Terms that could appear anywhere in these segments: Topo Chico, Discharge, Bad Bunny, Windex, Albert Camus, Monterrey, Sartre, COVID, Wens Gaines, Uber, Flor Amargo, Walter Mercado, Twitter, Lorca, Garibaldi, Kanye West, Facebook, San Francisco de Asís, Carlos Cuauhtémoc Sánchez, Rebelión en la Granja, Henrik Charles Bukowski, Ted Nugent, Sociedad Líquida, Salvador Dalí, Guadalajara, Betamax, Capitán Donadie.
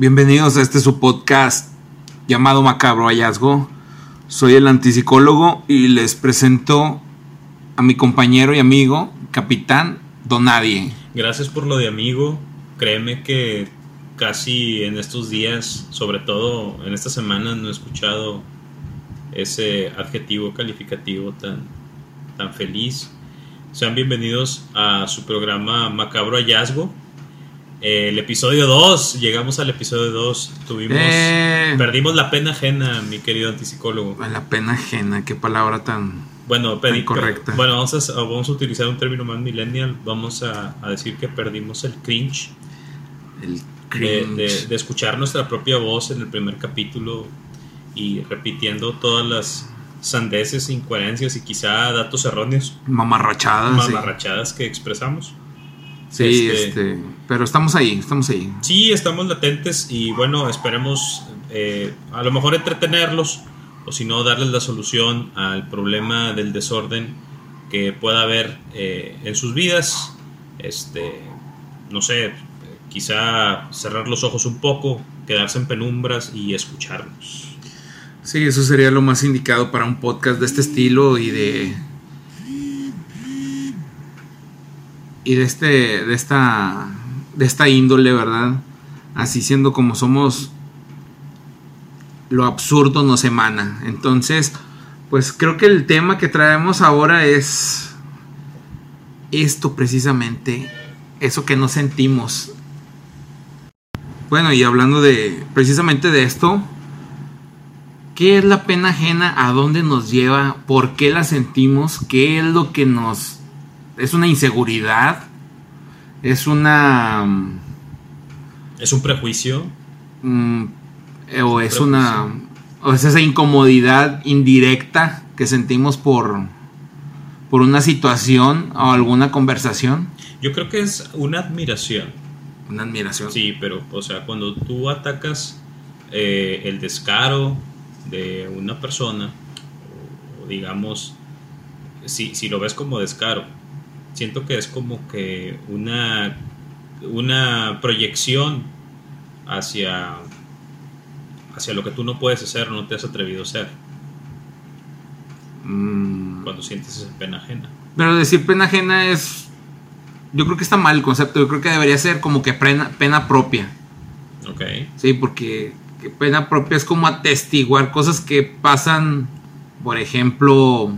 Bienvenidos a este su podcast llamado Macabro Hallazgo. Soy el antipsicólogo y les presento a mi compañero y amigo, Capitán Donadie. Gracias por lo de amigo. Créeme que casi en estos días, sobre todo en esta semana, no he escuchado ese adjetivo calificativo tan feliz. Sean bienvenidos a su programa Macabro Hallazgo. El episodio 2, llegamos al episodio 2. Perdimos la pena ajena, mi querido antipsicólogo. La pena ajena, qué palabra tan correcta. Bueno, vamos a utilizar un término más millennial. Vamos a decir que perdimos el cringe. El cringe de escuchar nuestra propia voz en el primer capítulo y repitiendo todas las sandeces, incoherencias y quizá datos erróneos, mamarrachadas que expresamos. Sí, pero estamos ahí. Sí, estamos latentes y bueno, esperemos a lo mejor entretenerlos o si no darles la solución al problema del desorden que pueda haber en sus vidas. No sé, quizá cerrar los ojos un poco, quedarse en penumbras y escucharnos. Sí, eso sería lo más indicado para un podcast de este estilo y de esta índole, ¿verdad? Así siendo como somos, lo absurdo nos emana. Entonces, pues creo que el tema que traemos ahora es esto precisamente, eso que no sentimos. Bueno, y hablando precisamente de esto, ¿qué es la pena ajena? ¿A dónde nos lleva? ¿Por qué la sentimos? ¿Qué es lo que nos... ¿Es una inseguridad? ¿Es un prejuicio? ¿O es una... o es esa incomodidad indirecta que sentimos por una situación o alguna conversación? Yo creo que es una admiración. ¿Una admiración? Sí, pero, o sea, cuando tú atacas el descaro de una persona, o digamos, si lo ves como descaro, siento que es como que una proyección hacia lo que tú no puedes hacer, no te has atrevido a hacer. Cuando sientes esa pena ajena. Pero decir pena ajena es... Yo creo que está mal el concepto. Yo creo que debería ser como que pena propia. Ok. Sí, porque pena propia es como atestiguar cosas que pasan, por ejemplo...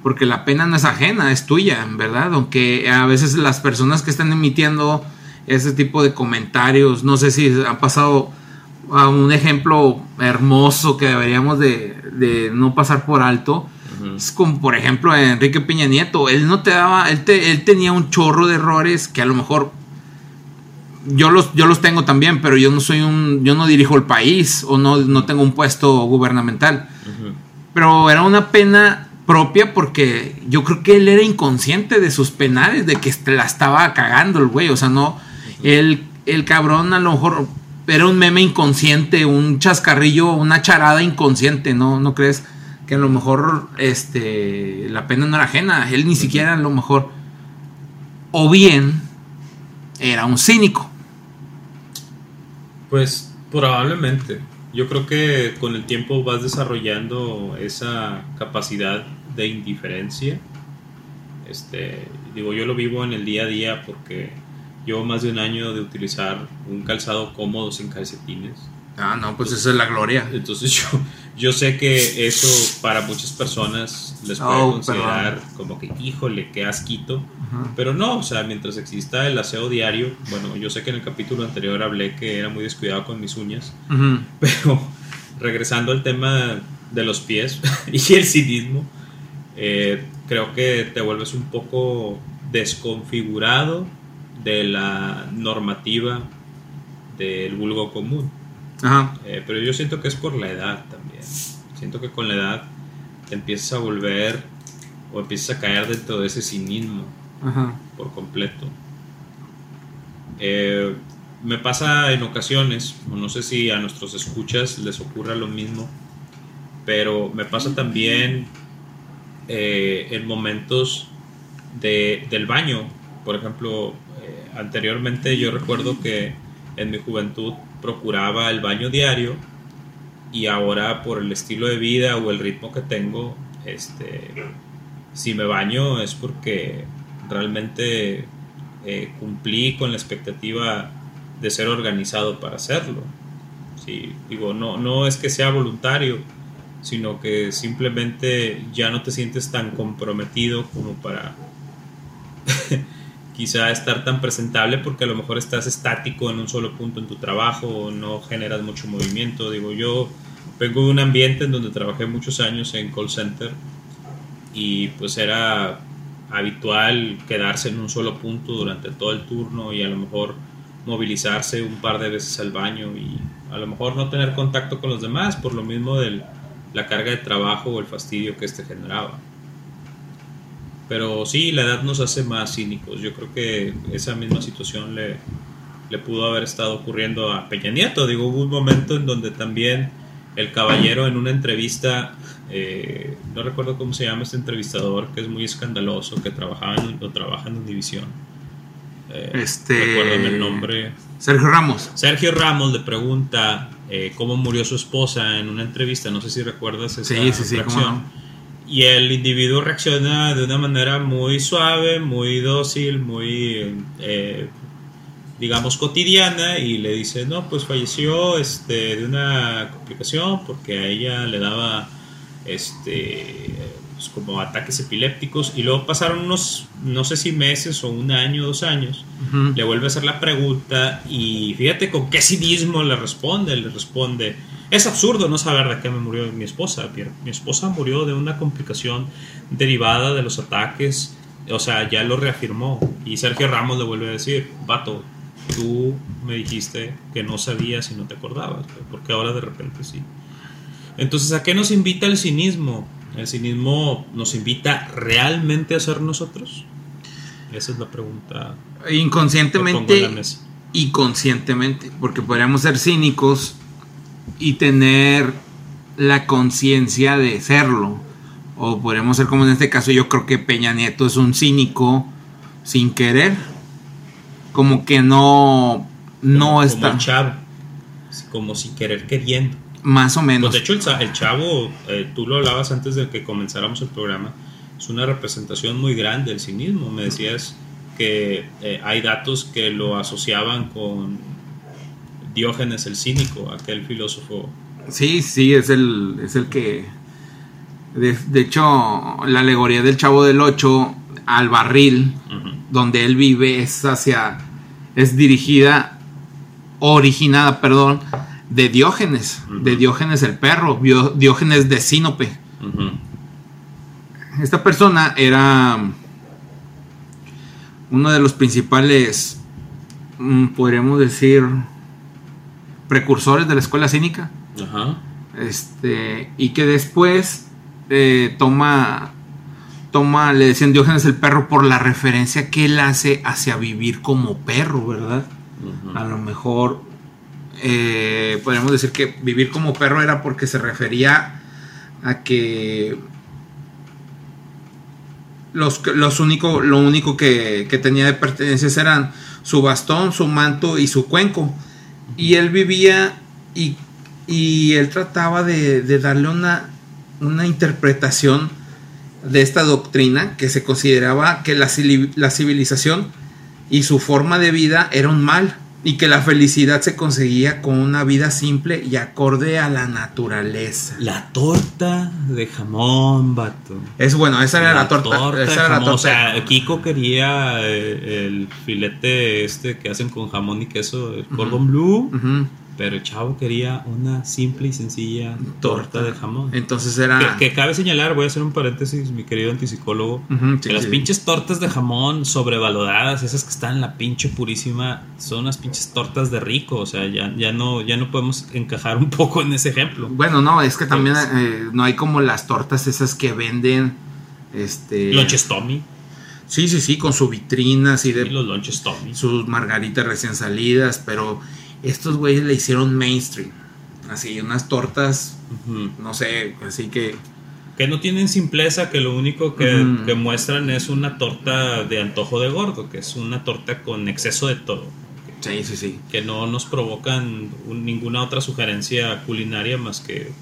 Porque la pena no es ajena, es tuya, ¿verdad? Aunque a veces las personas que están emitiendo ese tipo de comentarios, no sé si han pasado a un ejemplo hermoso que deberíamos de no pasar por alto. Uh-huh. Es como, por ejemplo, Enrique Peña Nieto. Él tenía un chorro de errores que a lo mejor yo los tengo también, pero yo no dirijo el país o no tengo un puesto gubernamental. Uh-huh. Pero era una pena propia porque yo creo que él era inconsciente de sus penales, de que la estaba cagando el güey, o sea, no, el cabrón a lo mejor era un meme inconsciente, un chascarrillo, una charada inconsciente, ¿no crees? Que a lo mejor la pena no era ajena, él ni siquiera a lo mejor, o bien era un cínico. Pues probablemente. Yo creo que con el tiempo vas desarrollando esa capacidad de indiferencia. Digo, yo lo vivo en el día a día porque llevo más de un año de utilizar un calzado cómodo sin calcetines. Ah, no, pues entonces, eso es la gloria. Entonces yo sé que eso para muchas personas les puede considerar como que, híjole, qué asquito. Uh-huh. Pero no, o sea, mientras exista el aseo diario, bueno, yo sé que en el capítulo anterior hablé que era muy descuidado con mis uñas, uh-huh, pero regresando al tema de los pies y el cinismo, creo que te vuelves un poco desconfigurado de la normativa del vulgo común. Ajá. Pero yo siento que es por la edad también. Siento que con la edad te empiezas a volver o empiezas a caer dentro de ese cinismo. Ajá. Por completo. Me pasa en ocasiones, o no sé si a nuestros escuchas les ocurra lo mismo, pero me pasa también en momentos del baño. Por ejemplo, anteriormente yo recuerdo que en mi juventud procuraba el baño diario, y ahora por el estilo de vida o el ritmo que tengo, si me baño es porque realmente cumplí con la expectativa de ser organizado para hacerlo. Sí, digo, no es que sea voluntario, sino que simplemente ya no te sientes tan comprometido como para quizá estar tan presentable, porque a lo mejor estás estático en un solo punto en tu trabajo, no generas mucho movimiento. Digo, yo vengo de un ambiente en donde trabajé muchos años en call center y pues era habitual quedarse en un solo punto durante todo el turno y a lo mejor movilizarse un par de veces al baño y a lo mejor no tener contacto con los demás por lo mismo de la carga de trabajo o el fastidio que generaba. Pero sí, la edad nos hace más cínicos. Yo creo que esa misma situación le pudo haber estado ocurriendo a Peña Nieto. Digo, hubo un momento en donde también el caballero en una entrevista, no recuerdo cómo se llama este entrevistador, que es muy escandaloso, que trabaja en Univisión. Recuérdame el nombre. Sergio Ramos. Sergio Ramos le pregunta cómo murió su esposa en una entrevista. No sé si recuerdas esa reacción. ¿Cómo no? Y el individuo reacciona de una manera muy suave, muy dócil, muy, digamos, cotidiana, y le dice, no, pues falleció de una complicación porque a ella le daba pues como ataques epilépticos. Y luego pasaron unos, no sé si meses o un año, 2 años, uh-huh. Le vuelve a hacer la pregunta y fíjate con qué cinismo le responde, es absurdo no saber de qué me murió mi esposa. Mi esposa murió de una complicación derivada de los ataques. O sea, ya lo reafirmó. Y Sergio Ramos le vuelve a decir, vato, tú me dijiste que no sabías y no te acordabas, porque ahora de repente sí. Entonces, ¿a qué nos invita el cinismo? ¿El cinismo nos invita realmente a ser nosotros? Esa es la pregunta. Inconscientemente, porque podríamos ser cínicos y tener la conciencia de serlo, o podríamos ser como en este caso. Yo creo que Peña Nieto es un cínico sin querer, como que no está como el Chavo, como sin querer queriendo, más o menos. Pues de hecho el Chavo, tú lo hablabas antes de que comenzáramos el programa, es una representación muy grande del cinismo. Me decías que hay datos que lo asociaban con Diógenes el cínico, aquel filósofo. Sí, es el que de hecho la alegoría del Chavo del Ocho al barril, uh-huh, donde él vive es originada de Diógenes, uh-huh, de Diógenes el perro, Diógenes de Sinope. Uh-huh. Esta persona era uno de los principales, podríamos decir, precursores de la escuela cínica. Ajá. Y que después le decían Diógenes el perro por la referencia que él hace hacia vivir como perro, ¿verdad? Ajá. A lo mejor podríamos decir que vivir como perro era porque se refería a que lo único que tenía de pertenencias eran su bastón, su manto y su cuenco. Y él vivía y él trataba de darle una interpretación de esta doctrina, que se consideraba que la civilización y su forma de vida era un mal, y que la felicidad se conseguía con una vida simple y acorde a la naturaleza. La torta de jamón, vato. Es bueno, esa era la torta. Esa era la torta. O sea, Kiko quería el filete que hacen con jamón y queso, el cordon, uh-huh, bleu, uh-huh, pero el Chavo quería una simple y sencilla torta de jamón. Entonces era... Que cabe señalar, voy a hacer un paréntesis, mi querido antipsicólogo, uh-huh, sí, que las pinches tortas de jamón sobrevaloradas, esas que están en la pinche purísima, son las pinches tortas de rico. O sea, ya no podemos encajar un poco en ese ejemplo. Bueno, no, es que también no hay como las tortas esas que venden... Lonches Tommy. Sí, con su vitrina así de... Y los Lonches Tommy. Sus margaritas recién salidas, pero... Estos güeyes le hicieron mainstream. Así, unas tortas, uh-huh, no sé, así que... Que no tienen simpleza, que lo único que muestran es una torta de antojo de gordo, que es una torta con exceso de todo. Sí, sí, sí. Que no nos provocan ninguna otra sugerencia culinaria más que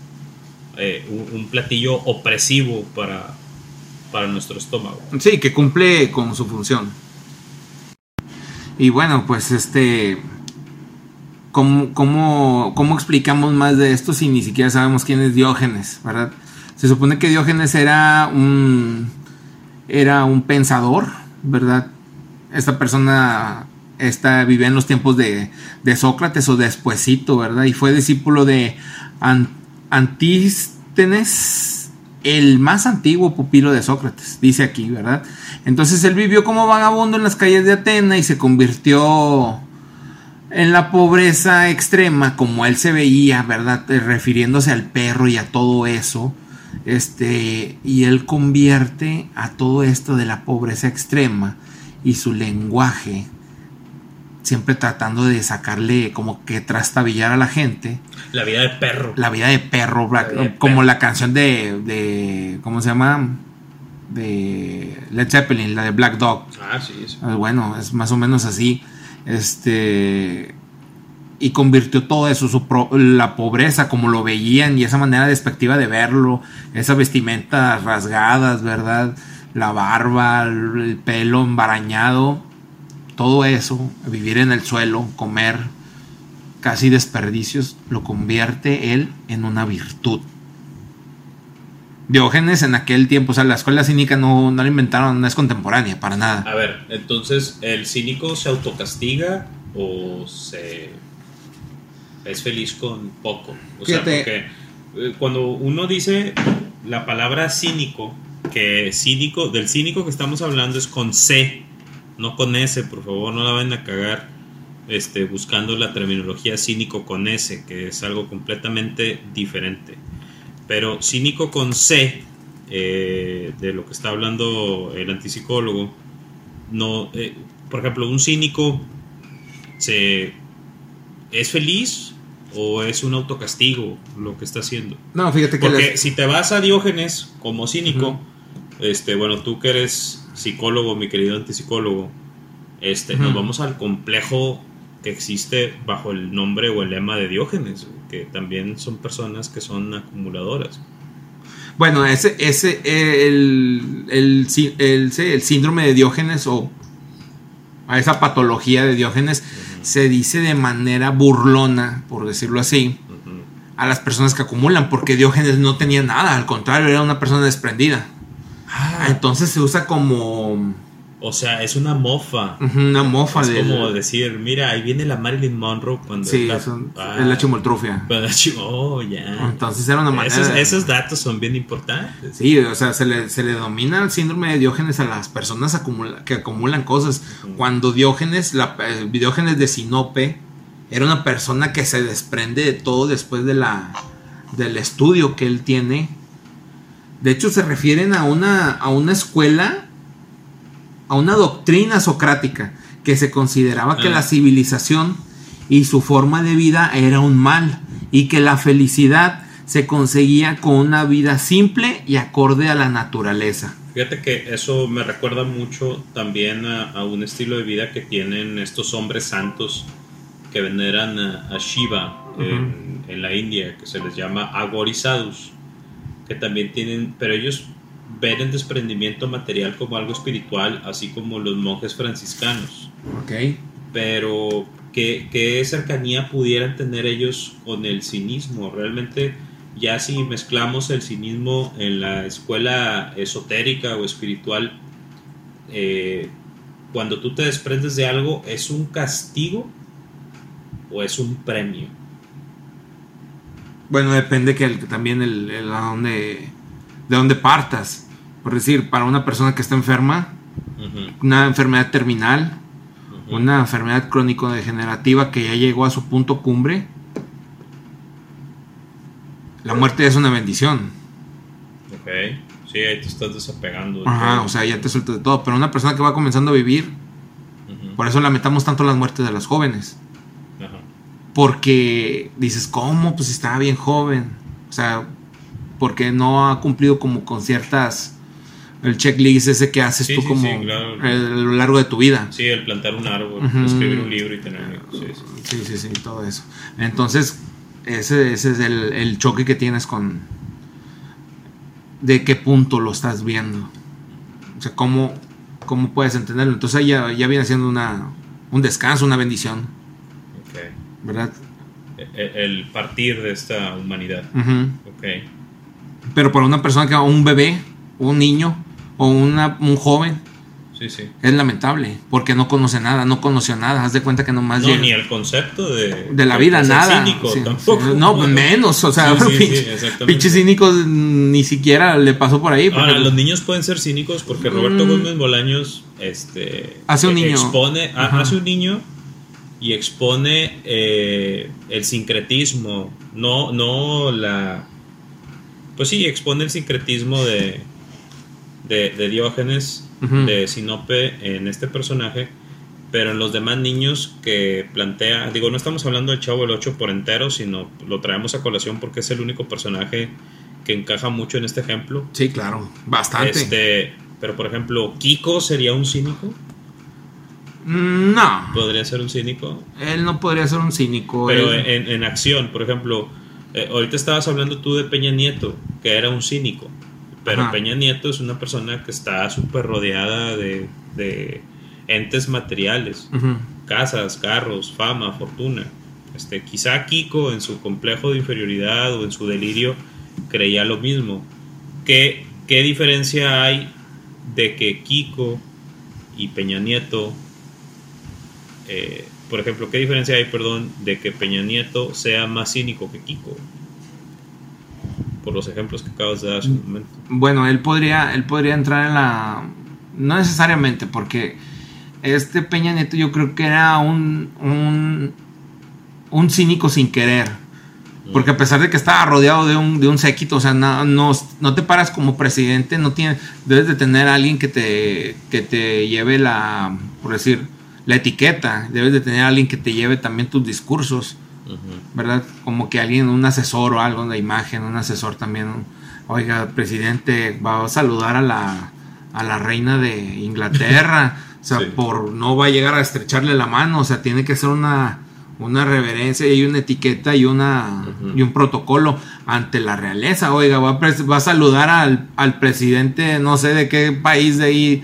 un platillo opresivo para nuestro estómago. Sí, que cumple con su función. Y bueno, pues ¿cómo explicamos más de esto si ni siquiera sabemos quién es Diógenes, ¿verdad? Se supone que Diógenes era un pensador, ¿verdad? Esta persona vivía en los tiempos de Sócrates o despuesito, ¿verdad? Y fue discípulo de Antístenes, el más antiguo pupilo de Sócrates, dice aquí, ¿verdad? Entonces él vivió como vagabundo en las calles de Atenas y se convirtió en la pobreza extrema, como él se veía, ¿verdad? Refiriéndose al perro y a todo eso. Y él convierte a todo esto de la pobreza extrema y su lenguaje, siempre tratando de sacarle como que trastabillar a la gente. La vida de perro. La vida de perro, como la canción de ¿cómo se llama? De Led Zeppelin, la de Black Dog. Ah, sí, sí. Bueno, es más o menos así. Y convirtió todo eso, la pobreza como lo veían y esa manera despectiva de verlo, esas vestimentas rasgadas, ¿verdad? La barba, el pelo embarañado, todo eso, vivir en el suelo, comer casi desperdicios, lo convierte él en una virtud. Diógenes en aquel tiempo, o sea, la escuela cínica no la inventaron, no es contemporánea para nada. A ver, entonces, ¿el cínico se autocastiga o es feliz con poco? O sea, porque cuando uno dice la palabra cínico, que cínico, del cínico que estamos hablando es con C, no con S, por favor, no la vayan a cagar buscando la terminología cínico con S, que es algo completamente diferente. Pero cínico con C, de lo que está hablando el antipsicólogo, no, por ejemplo, un cínico ¿es feliz o es un autocastigo lo que está haciendo? No, fíjate que porque si te vas a Diógenes como cínico, uh-huh. Bueno, tú que eres psicólogo, mi querido antipsicólogo, uh-huh. Nos vamos al complejo que existe bajo el nombre o el lema de Diógenes, que también son personas que son acumuladoras. Bueno, el síndrome de Diógenes o a esa patología de Diógenes, uh-huh. se dice de manera burlona, por decirlo así, uh-huh. a las personas que acumulan, porque Diógenes no tenía nada, al contrario, era una persona desprendida. Ah. Entonces se usa como... O sea, es una mofa. Uh-huh, una mofa. Es como decir, mira, ahí viene la Marilyn Monroe cuando... Sí, es la chimoltrufia. Oh, ya. Yeah. Entonces era una manera... Esos datos son bien importantes. Sí, o sea, se le domina el síndrome de Diógenes a las personas que acumulan cosas. Uh-huh. Cuando Diógenes de Sinope era una persona que se desprende de todo después de del estudio que él tiene. De hecho, se refieren a una escuela... a una doctrina socrática que se consideraba que la civilización y su forma de vida era un mal y que la felicidad se conseguía con una vida simple y acorde a la naturaleza. Fíjate que eso me recuerda mucho también a un estilo de vida que tienen estos hombres santos que veneran a Shiva, uh-huh. en la India, que se les llama agorizados, que también tienen, pero ellos ver el desprendimiento material como algo espiritual, así como los monjes franciscanos. Ok. Pero ¿qué cercanía pudieran tener ellos con el cinismo? Realmente, ya si mezclamos el cinismo en la escuela esotérica o espiritual, cuando tú te desprendes de algo, ¿es un castigo o es un premio? Bueno, depende de dónde partas. Por decir, para una persona que está enferma, uh-huh. una enfermedad terminal, uh-huh. una enfermedad crónico-degenerativa que ya llegó a su punto cumbre, la muerte es una bendición. Ok, sí, ahí te estás desapegando de ajá, todo. O sea, ya te sueltas de todo. Pero una persona que va comenzando a vivir, uh-huh. por eso lamentamos tanto las muertes de las jóvenes, uh-huh. porque dices, ¿cómo? Pues estaba bien joven, o sea, porque no ha cumplido como con ciertas el checklist ese que haces tú como claro, a lo largo de tu vida. Sí, el plantar un árbol, escribir un libro y tenerlo. Sí, todo eso. Entonces, ese es el choque que tienes con... ¿De qué punto lo estás viendo? O sea, ¿cómo puedes entenderlo? Entonces ahí ya viene siendo un descanso, una bendición. Okay. ¿Verdad? El partir de esta humanidad. Okay. Pero para una persona que va, un bebé, un niño o un joven, es lamentable porque no conoce nada, no conoció nada. Haz de cuenta que nomás llega. Ni el concepto de la vida, nada. Cínico, tampoco. No, menos. O sea, pinche cínico ni siquiera le pasó por ahí. Ahora, los niños pueden ser cínicos porque Roberto Gómez Bolaños hace un niño. Hace un niño y expone el sincretismo. Expone el sincretismo de Diógenes de Sinope en este personaje, pero en los demás niños que plantea, digo, no estamos hablando del Chavo del Ocho por entero, sino lo traemos a colación porque es el único personaje que encaja mucho en este ejemplo. Sí, claro, bastante. Pero por ejemplo, ¿Kiko sería un cínico? No. ¿Podría ser un cínico? Él no podría ser un cínico. Pero él... en acción, por ejemplo, ahorita estabas hablando tú de Peña Nieto, que era un cínico. Pero Peña Nieto es una persona que está súper rodeada de entes materiales, casas, carros, fama, fortuna. Quizá Kiko en su complejo de inferioridad o en su delirio creía lo mismo. ¿Qué diferencia hay de que Kiko y Peña Nieto, por ejemplo, qué diferencia hay, de que Peña Nieto sea más cínico que Kiko? Por los ejemplos que acabas de dar hace un momento. Bueno, él podría entrar en la... No necesariamente, porque Peña Nieto yo creo que era un cínico sin querer. Porque a pesar de que estaba rodeado de un séquito, o sea, no te paras como presidente, debes de tener a alguien que te lleve la, por decir, la etiqueta, debes de tener a alguien que te lleve también tus discursos. ¿Verdad? Como que alguien, un asesor o algo, una imagen, un asesor también. Oiga, presidente, va a saludar a la reina de Inglaterra. O sea, no va a llegar a estrecharle la mano. O sea, tiene que ser una reverencia y una etiqueta y y un protocolo ante la realeza. Oiga, va a saludar al presidente, no sé de qué país de ahí,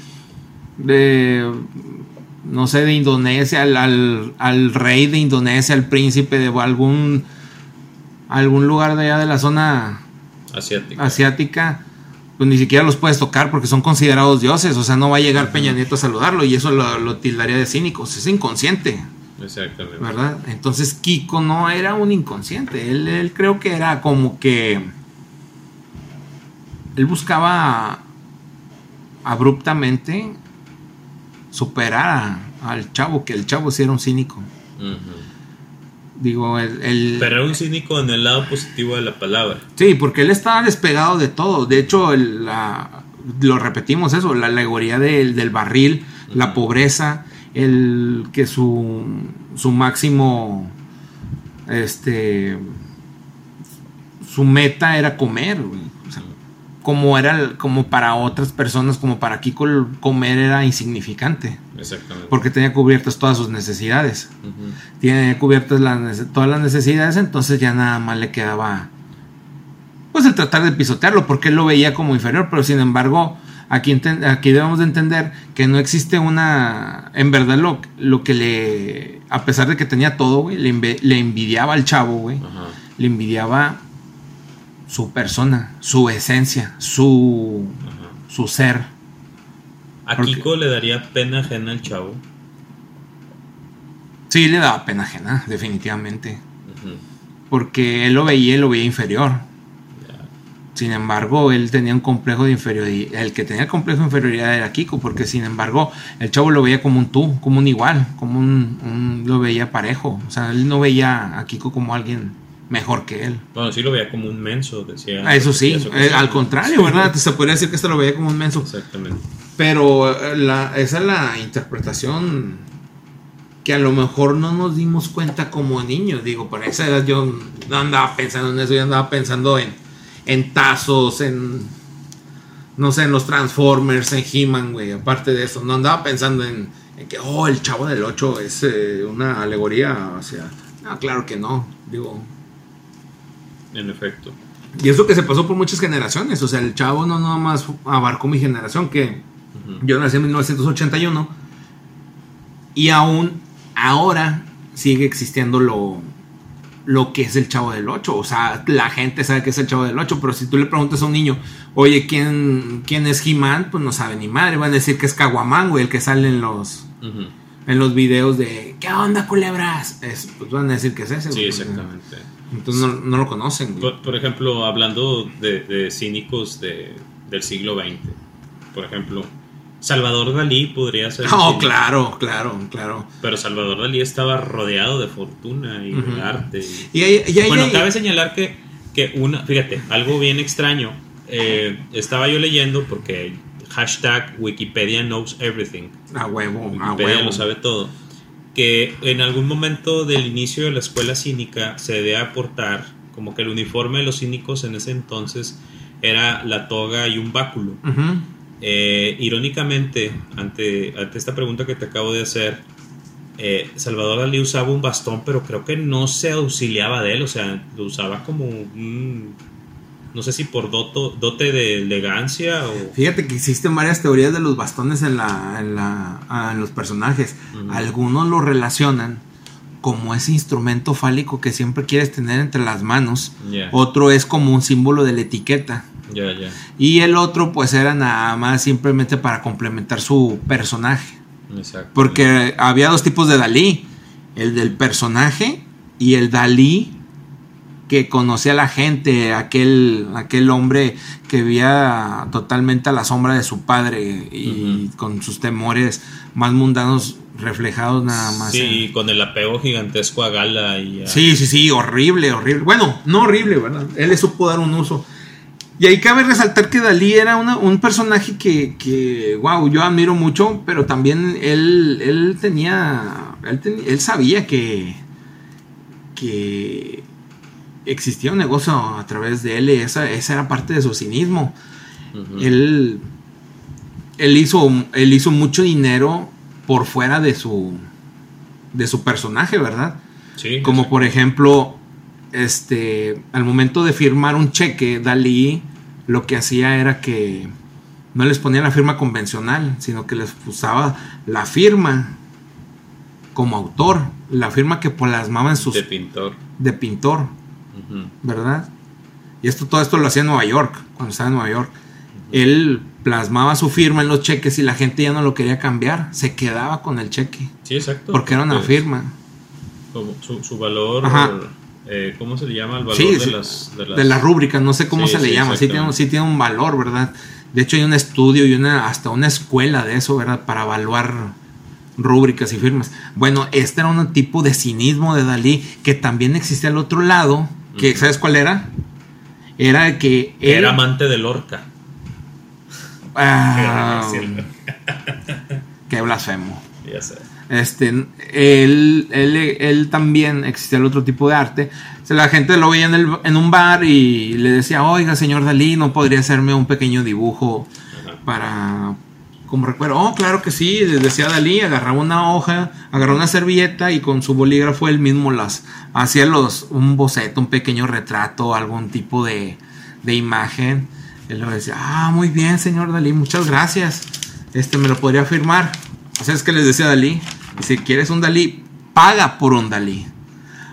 no sé, de Indonesia, al rey de Indonesia, al príncipe de algún lugar de allá de la zona asiática, pues ni siquiera los puedes tocar porque son considerados dioses. O sea, no va a llegar Peña Nieto a saludarlo y eso lo tildaría de cínico. Es inconsciente. Exactamente. ¿Verdad? Entonces Kiko no era un inconsciente. Él creo que era como que... Él buscaba abruptamente... superar al chavo, que el chavo sí era un cínico. Digo, pero era un cínico en el lado positivo de la palabra. Sí, porque él estaba despegado de todo. De hecho, lo repetimos eso, la alegoría del barril, la pobreza, el que su máximo, su meta era comer, güey. Como para otras personas, como para Kiko, comer era insignificante. Exactamente. Porque tenía cubiertas todas sus necesidades. Tenía cubiertas todas las necesidades, entonces ya nada más le quedaba pues el tratar de pisotearlo, porque él lo veía como inferior, pero sin embargo, aquí debemos de entender que no existe en verdad lo que le, a pesar de que tenía todo, güey, le envidiaba al chavo, güey. Le envidiaba su persona, su esencia, su ser. ¿A Kiko le daría pena ajena al chavo? Sí, le daba pena ajena, definitivamente. Porque él lo veía inferior. Sin embargo, él tenía un complejo de inferioridad. El que tenía el complejo de inferioridad era Kiko, porque sin embargo, el chavo lo veía como un tú, como un igual, como lo veía parejo. O sea, él no veía a Kiko como alguien mejor que él. Bueno, sí lo veía como un menso, decía. Eso sí, al contrario, ¿verdad? Se podría decir que se lo veía como un menso. Exactamente. Pero esa es la interpretación que a lo mejor no nos dimos cuenta como niños. Digo, por esa edad yo no andaba pensando en eso, yo andaba pensando en tazos, en no sé, en los Transformers, en He-Man, güey. Aparte de eso, no andaba pensando en que, oh, el Chavo del Ocho es una alegoría hacia... No, claro que no, digo... En efecto. Y eso que se pasó por muchas generaciones. O sea, el Chavo no nada más abarcó mi generación, que yo nací en 1981. Y aún ahora sigue existiendo lo que es el Chavo del Ocho. O sea, la gente sabe que es el Chavo del Ocho, pero si tú le preguntas a un niño, oye, ¿quién es He-Man? Pues no sabe ni madre. Van a decir que es Caguamán, güey, el que sale en los en los videos de ¿qué onda, culebras? Pues van a decir que es ese, güey. Sí, exactamente. Entonces no lo conocen, güey. Por ejemplo, hablando de cínicos del siglo XX, por ejemplo, Salvador Dalí podría ser... Oh, claro, claro, claro. Pero Salvador Dalí estaba rodeado de fortuna y de arte. Y cabe señalar que una... Fíjate, algo bien extraño. Estaba yo leyendo porque hashtag Wikipedia knows everything. A huevo, Wikipedia a huevo. Lo sabe todo. Que en algún momento del inicio de la escuela cínica se debe aportar como que el uniforme de los cínicos en ese entonces era la toga y un báculo. Irónicamente, ante esta pregunta que te acabo de hacer, Salvador Dalí usaba un bastón, pero creo que no se auxiliaba de él. O sea, lo usaba como no sé si por dote de elegancia o... Fíjate que existen varias teorías de los bastones en los personajes. Algunos lo relacionan como ese instrumento fálico que siempre quieres tener entre las manos. Otro es como un símbolo de la etiqueta. Y el otro pues era nada más simplemente para complementar su personaje. Porque había dos tipos de Dalí: el del personaje y el Dalí que conocía a la gente, aquel hombre que vivía totalmente a la sombra de su padre y con sus temores más mundanos reflejados nada más. Sí, con el apego gigantesco a Gala y a... Sí, horrible. Bueno, no horrible, ¿verdad? Él le supo dar un uso. Y ahí cabe resaltar que Dalí era un personaje que wow, yo admiro mucho, pero también él sabía que existía un negocio a través de él, y esa era parte de su cinismo. Él hizo mucho dinero por fuera de su personaje, ¿verdad? Sí. Como por ejemplo, al momento de firmar un cheque, Dalí lo que hacía era que no les ponía la firma convencional, sino que les usaba la firma como autor, la firma que plasmaba en sus... De pintor, ¿verdad? Y todo esto lo hacía en Nueva York, cuando estaba en Nueva York. Él plasmaba su firma en los cheques y la gente ya no lo quería cambiar, se quedaba con el cheque. Sí, exacto. Porque era una firma. Como su valor... Ajá. ¿Cómo se le llama el valor de las rúbricas? No sé cómo se le llama. Sí tiene un valor, ¿verdad? De hecho hay un estudio y hasta una escuela de eso, ¿verdad? Para evaluar rúbricas y firmas. Bueno, este era un tipo de cinismo de Dalí que también existía al otro lado, que ¿sabes cuál era? Era que él era amante de Lorca. Qué blasfemo. Ya sé. Él también existía el otro tipo de arte. O sea, la gente lo veía en un bar y le decía: oiga, señor Dalí, ¿no podría hacerme un pequeño dibujo para... como recuerdo? Oh, claro que sí, decía Dalí. Agarraba una hoja, agarró una servilleta y con su bolígrafo él mismo las hacía un boceto, un pequeño retrato, algún tipo de imagen. Él le decía: ah, muy bien, señor Dalí, muchas gracias. ¿Me lo podría firmar? O sea, es que les decía Dalí: si quieres un Dalí, paga por un Dalí.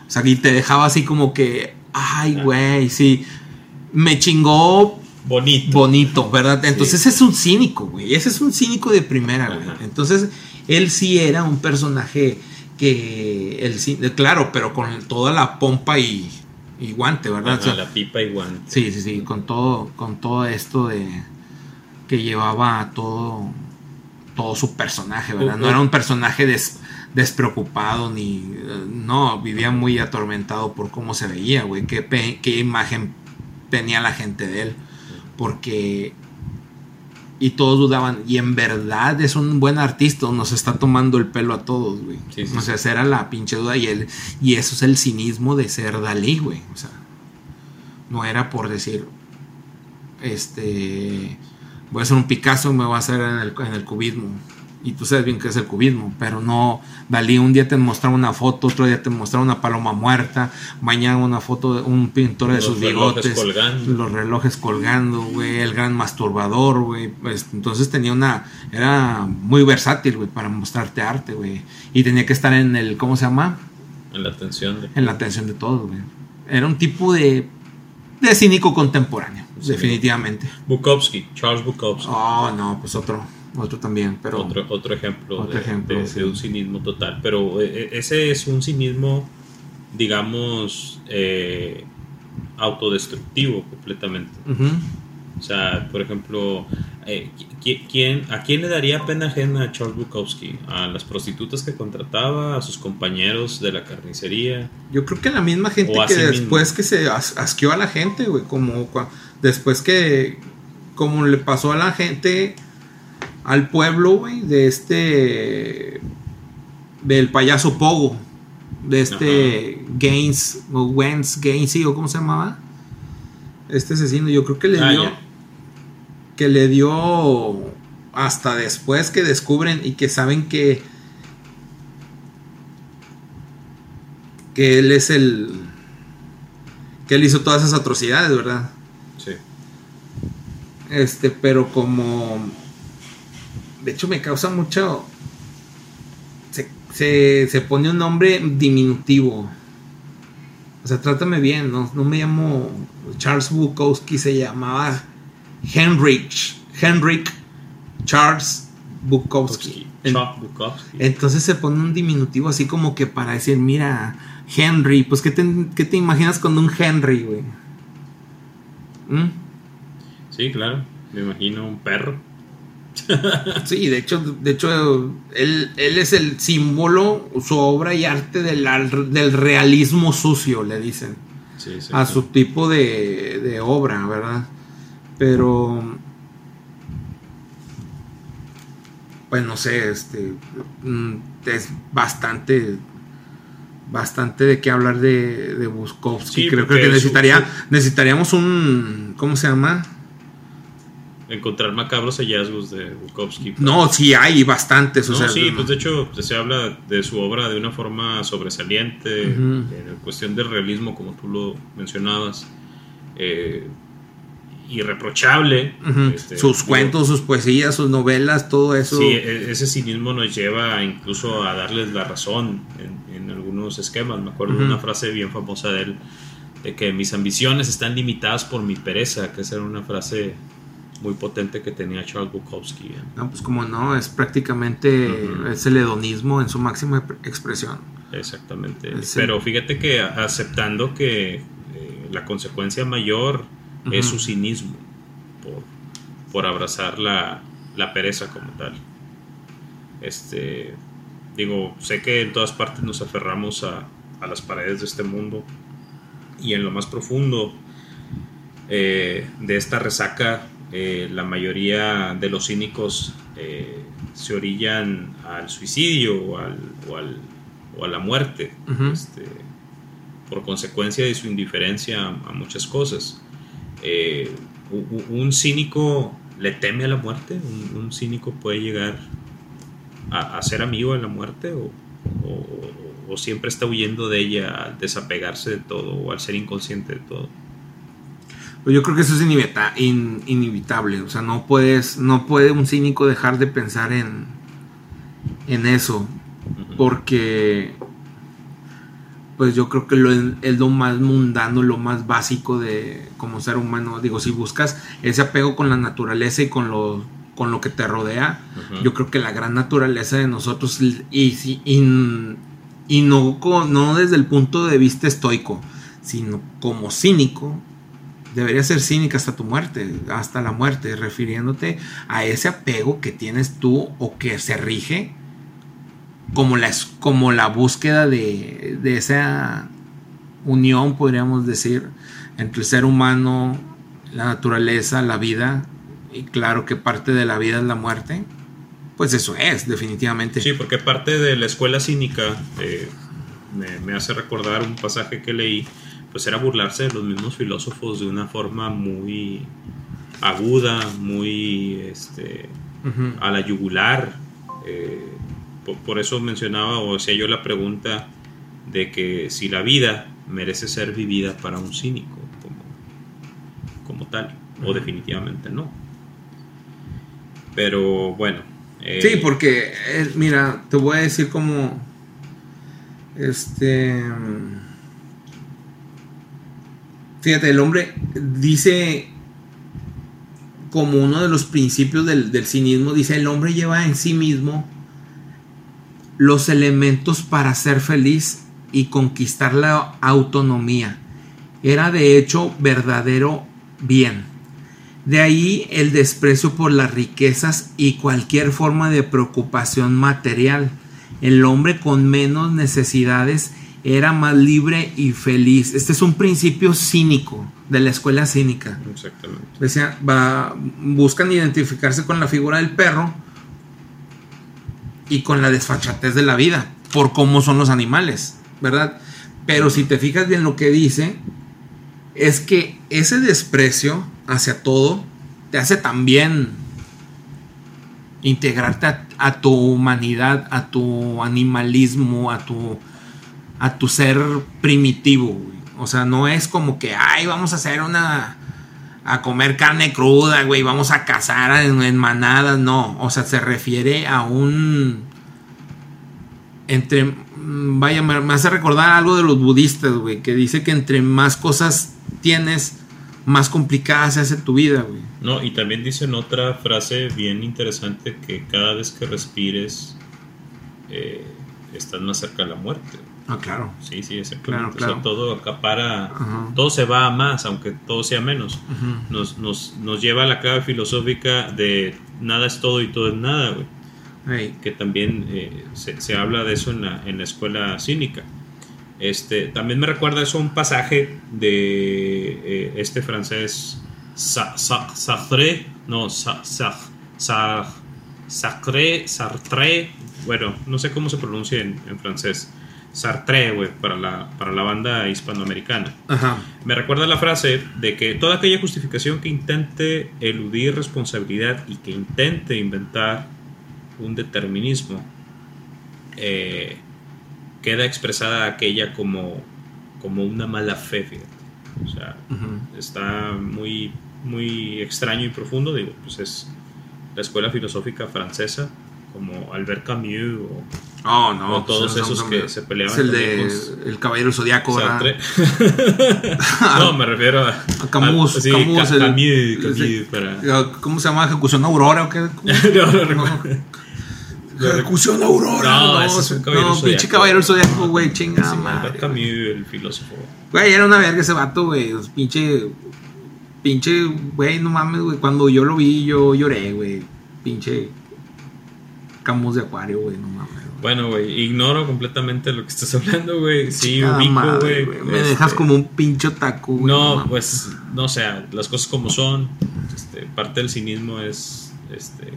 O sea, y te dejaba así como que, ay, güey, sí, me chingó bonito, ¿verdad? Entonces es un cínico, güey. Ese es un cínico de primera, güey. Entonces él sí era un personaje que claro, pero con toda la pompa y guante, ¿verdad? Ajá, o sea, la pipa y guante. Sí, con todo esto de que llevaba todo su personaje, ¿verdad? No era un personaje despreocupado ni... No, vivía muy atormentado por cómo se veía, güey. Qué imagen tenía la gente de él. Porque... Y todos dudaban. Y en verdad es un buen artista. Nos está tomando el pelo a todos, güey. Sí. O sea, esa era la pinche duda. Y eso es el cinismo de ser Dalí, güey. O sea, no era por decir... voy a hacer un Picasso, me voy a hacer en el cubismo. Y tú sabes bien qué es el cubismo, pero no, Dalí un día te mostraba una foto, otro día te mostraba una paloma muerta, mañana una foto de un pintor de sus bigotes, los relojes colgando, güey, el gran masturbador, güey, pues, entonces era muy versátil, güey, para mostrarte arte, güey, y tenía que estar en el, ¿cómo se llama? En la atención de todos, güey. Era un tipo de cínico contemporáneo, sí, definitivamente. Bukowski, Charles Bukowski. Oh, no, pues otro también, pero otro ejemplo, sí, de un cinismo total, pero ese es un cinismo, digamos, autodestructivo completamente. Uh-huh. O sea, por ejemplo, ¿a quién le daría pena ajena a Charles Bukowski? ¿A las prostitutas que contrataba? ¿A sus compañeros de la carnicería? Yo creo que la misma gente que sí después mismo, que se asqueó a la gente, güey, como le pasó a la gente, al pueblo, güey, del payaso Pogo, Gaines, o Wens Gaines, o cómo se llamaba, este asesino. Yo creo que le dio hasta después que descubren y que saben que él es que él hizo todas esas atrocidades, ¿verdad? Sí. Pero de hecho me causa mucho, se pone un nombre diminutivo, o sea, trátame bien, no me llamo Charles Bukowski, se llamaba Henrik Charles Bukowski. Entonces se pone un diminutivo así como que para decir, mira, Henry, pues ¿qué te imaginas con un Henry, güey? ¿Mm? Sí, claro, me imagino un perro. Sí, de hecho él es el símbolo, su obra y arte del realismo sucio, le dicen, sí, a su tipo de obra, ¿verdad? Pero pues no sé, es bastante de qué hablar de Bukowski. Sí, creo que necesitaríamos un, ¿cómo se llama? Encontrar macabros hallazgos de Bukowski. No, sí hay bastantes. No, o sea, sí, pues de hecho se habla de su obra de una forma sobresaliente, uh-huh, en cuestión del realismo, como tú lo mencionabas, irreprochable. Uh-huh. Sus cuentos, sus poesías, sus novelas, todo eso. Sí, ese cinismo nos lleva incluso a darles la razón en algunos esquemas. Me acuerdo, uh-huh, de una frase bien famosa de él, de que mis ambiciones están limitadas por mi pereza, que esa era una frase muy potente que tenía Charles Bukowski, ¿eh? No, pues como no, es prácticamente, uh-huh, es el hedonismo en su máxima expresión. Exactamente. Pero fíjate que aceptando que la consecuencia mayor, uh-huh, es su cinismo por abrazar la pereza como tal. Digo, sé que en todas partes nos aferramos a las paredes de este mundo, y en lo más profundo de esta resaca, la mayoría de los cínicos se orillan al suicidio o a la muerte, uh-huh, por consecuencia de su indiferencia a muchas cosas. Un cínico le teme a la muerte, un cínico puede llegar a ser amigo de la muerte, o siempre está huyendo de ella al desapegarse de todo o al ser inconsciente de todo. Yo creo que eso es inevitable, o sea, no puede un cínico dejar de pensar en eso, uh-huh, porque pues yo creo que es lo más mundano, lo más básico de como ser humano. Digo, si buscas ese apego con la naturaleza y con lo que te rodea, uh-huh, yo creo que la gran naturaleza de nosotros, y no desde el punto de vista estoico, sino como cínico, debería ser cínica hasta la muerte, refiriéndote a ese apego que tienes tú, o que se rige como la búsqueda de esa unión, podríamos decir, entre el ser humano, la naturaleza, la vida, y claro que parte de la vida es la muerte. Pues eso es, definitivamente. Sí, porque parte de la escuela cínica, me hace recordar un pasaje que leí, pues era burlarse de los mismos filósofos de una forma muy aguda, muy a la yugular. Por eso mencionaba o hacía yo la pregunta de que si la vida merece ser vivida para un cínico como tal, o definitivamente no. Pero bueno, sí, porque mira, te voy a decir como fíjate, el hombre dice como uno de los principios del cinismo, dice: el hombre lleva en sí mismo los elementos para ser feliz y conquistar la autonomía. Era de hecho verdadero bien. De ahí el desprecio por las riquezas y cualquier forma de preocupación material. El hombre con menos necesidades era más libre y feliz. Este es un principio cínico de la escuela cínica. Exactamente. Decía, buscan identificarse con la figura del perro y con la desfachatez de la vida por cómo son los animales, ¿verdad? Pero si te fijas bien, lo que dice es que ese desprecio hacia todo te hace también integrarte a tu humanidad, a tu animalismo, a tu ser primitivo, güey. O sea, no es como que ay, vamos a hacer a comer carne cruda, güey, vamos a cazar en manadas, no. O sea, se refiere a un vaya, me hace recordar algo de los budistas, güey, que dice que entre más cosas tienes, más complicada se hace tu vida, güey. No, y también dicen otra frase bien interesante, que cada vez que respires estás más cerca de la muerte. Ah, claro. Sí, sí, exactamente. Claro. O sea, todo acapara, ajá, todo se va a más, aunque todo sea menos. Nos lleva a la clave filosófica de nada es todo y todo es nada, güey. Hey. Que también se habla de eso en la escuela cínica. También me recuerda eso a un pasaje de este francés Sartre, Sartre, bueno, no sé cómo se pronuncia en francés, Sartre, güey, para la banda hispanoamericana. Ajá. Me recuerda la frase de que toda aquella justificación que intente eludir responsabilidad y que intente inventar un determinismo, queda expresada aquella como una mala fe, fíjate. O sea, está muy, muy extraño y profundo. Digo, pues es la escuela filosófica francesa, como Albert Camus o todos esos que se peleaban. Es el de El Caballero Zodiaco, ¿verdad? No, me refiero a Camus. Sí, Camus para... ¿Cómo se llama? ¿Ejecución Aurora o qué? No. Ejecución Aurora. No, ese es un caballero zodiaco. No, pinche Caballero Zodiaco, güey, chingada madre. Albert Camus, el filósofo. Güey, era una verga ese vato, güey. Pinche, güey, no mames, güey. Cuando yo lo vi, yo lloré, güey. Pinche Camus de Acuario, güey, no mames. Bueno, güey, ignoro completamente lo que estás hablando, güey. Sí, ubico, güey. Me dejas como un pincho taco, güey. No, pues, no, o sea, las cosas como son. Parte del cinismo es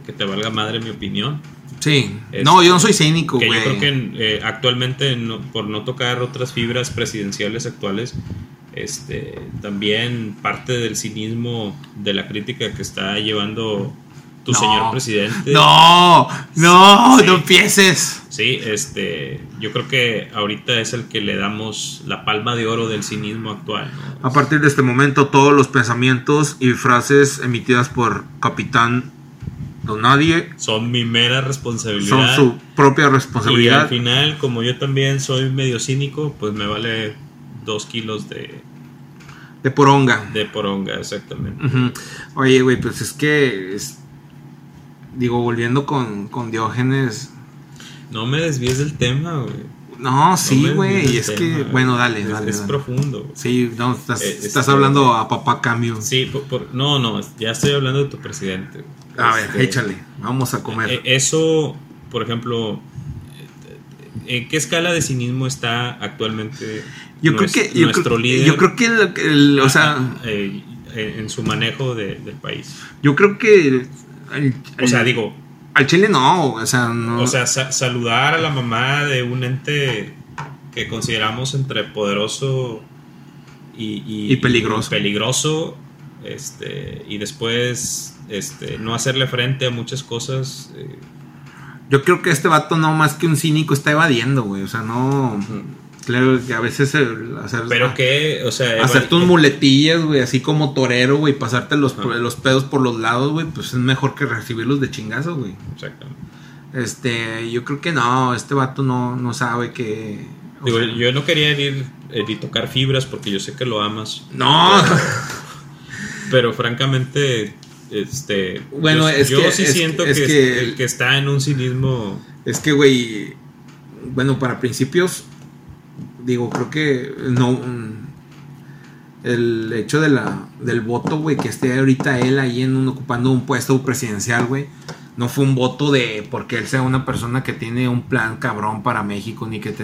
que te valga madre mi opinión. Sí. No, yo no soy cínico, güey. Yo creo que actualmente, por no tocar otras fibras presidenciales actuales, también parte del cinismo de la crítica que está llevando señor presidente. No, sí. No empieces. Sí, yo creo que ahorita es el que le damos la palma de oro del cinismo actual, ¿no? A partir de este momento, todos los pensamientos y frases emitidas por Capitán Donadie son mi mera responsabilidad. Son su propia responsabilidad. Y al final, como yo también soy medio cínico, pues me vale 2 kilos de poronga. De poronga, exactamente. Oye, güey, pues es que... Digo, volviendo con Diógenes. No me desvíes del tema, güey. No, sí, güey. Y es que, güey, bueno, dale. Es profundo, güey. Sí, no, estás hablando a papá Cambio. Sí, no, ya estoy hablando de tu presidente, güey. A ver, échale, vamos a comer. Eso, por ejemplo, ¿en qué escala de cinismo está actualmente nuestro líder? Yo creo que, o sea... en su manejo del país. Yo creo que... o sea, digo, al chile no, o sea, no. O sea, saludar a la mamá de un ente que consideramos entre poderoso y peligroso. y después no hacerle frente a muchas cosas. Yo creo que este vato no más que un cínico está evadiendo, güey, o sea, no... Claro, que a veces hacer, pero que, o sea, hacer tus muletillas, güey, así como torero, güey, pasarte los pedos por los lados, güey, pues es mejor que recibirlos de chingazos, güey. Exactamente. Yo creo que no, este vato no sabe que... Digo, sea, yo no quería ir ni tocar fibras porque yo sé que lo amas. No. Pero francamente, bueno, yo siento que el que está en un cinismo... Es que, güey, bueno, para principios... Digo, creo que no, el hecho de del voto, güey, que esté ahorita él ahí ocupando un puesto presidencial, güey, no fue un voto de porque él sea una persona que tiene un plan cabrón para México, ni que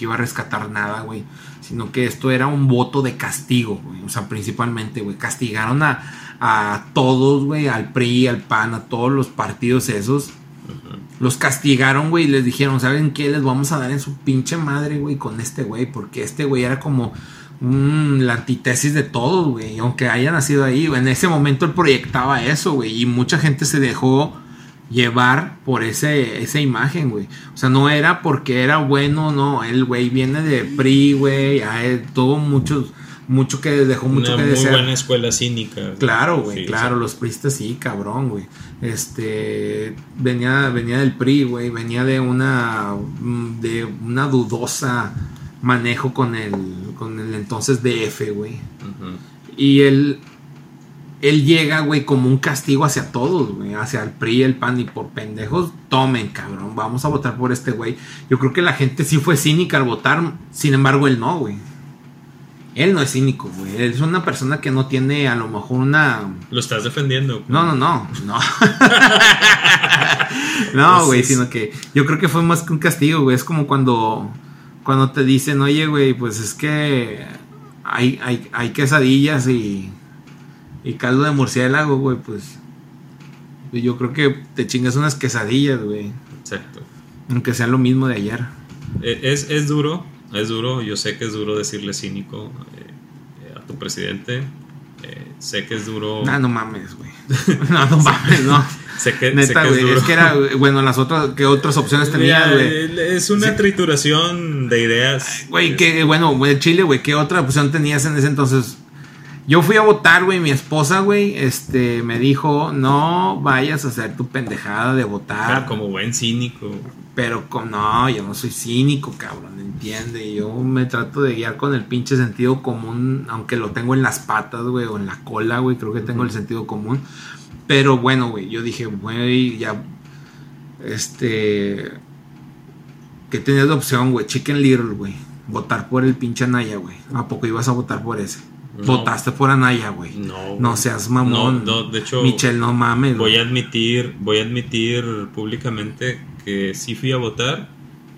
iba a rescatar nada, güey, sino que esto era un voto de castigo, güey, o sea, principalmente, güey, castigaron a todos, güey, al PRI, al PAN, a todos los partidos esos. Los castigaron, güey, y les dijeron, ¿saben qué? Les vamos a dar en su pinche madre, güey, con este güey, porque este güey era como la antítesis de todos, güey, aunque haya nacido ahí, wey, en ese momento él proyectaba eso, güey, y mucha gente se dejó llevar por esa imagen, güey, o sea, no era porque era bueno, no, el güey viene de PRI, güey, tuvo mucho que dejó mucho que desear. Muy buena escuela cínica, güey. Claro, güey, sí, claro, sí. Los pristas sí, cabrón, güey. Venía del PRI, güey, venía de una dudosa manejo con el entonces DF, güey. Uh-huh. Y él llega, güey, como un castigo hacia todos, güey, hacia el PRI, el PAN, y por pendejos, tomen, cabrón, vamos a votar por este güey. Yo creo que la gente sí fue cínica al votar, sin embargo, él no, güey. Él no es cínico, güey. Él es una persona que no tiene, a lo mejor, una... Lo estás defendiendo. Güey. No. No, güey, sino que yo creo que fue más que un castigo, güey. Es como cuando te dicen, oye, güey, pues es que hay quesadillas y caldo de murciélago, güey, pues... Yo creo que te chingas unas quesadillas, güey. Exacto. Aunque sea lo mismo de ayer. Es duro. Es duro, yo sé que es duro decirle cínico a tu presidente. Sé que es duro. No mames, güey. No mames, no. Neta, güey, es que era, bueno, ¿qué otras opciones tenía, güey? Es una trituración de ideas. Güey, que, bueno, güey, Chile, güey, ¿qué otra opción tenías en ese entonces? Yo fui a votar, güey, mi esposa, güey, me dijo, no vayas a hacer tu pendejada de votar. Pero como buen cínico. Pero no, yo no soy cínico, cabrón, ¿entiende? Yo me trato de guiar con el pinche sentido común, aunque lo tengo en las patas, güey, o en la cola, güey, creo que tengo el sentido común. Pero bueno, güey, yo dije, güey, ya, ¿qué tenías de opción, güey? Chicken Little, güey, votar por el pinche Anaya, güey. ¿A poco ibas a votar por ese? No. Votaste por Anaya, güey. No. No seas mamón. No, de hecho, Michelle, no mames. Voy a admitir públicamente que sí fui a votar,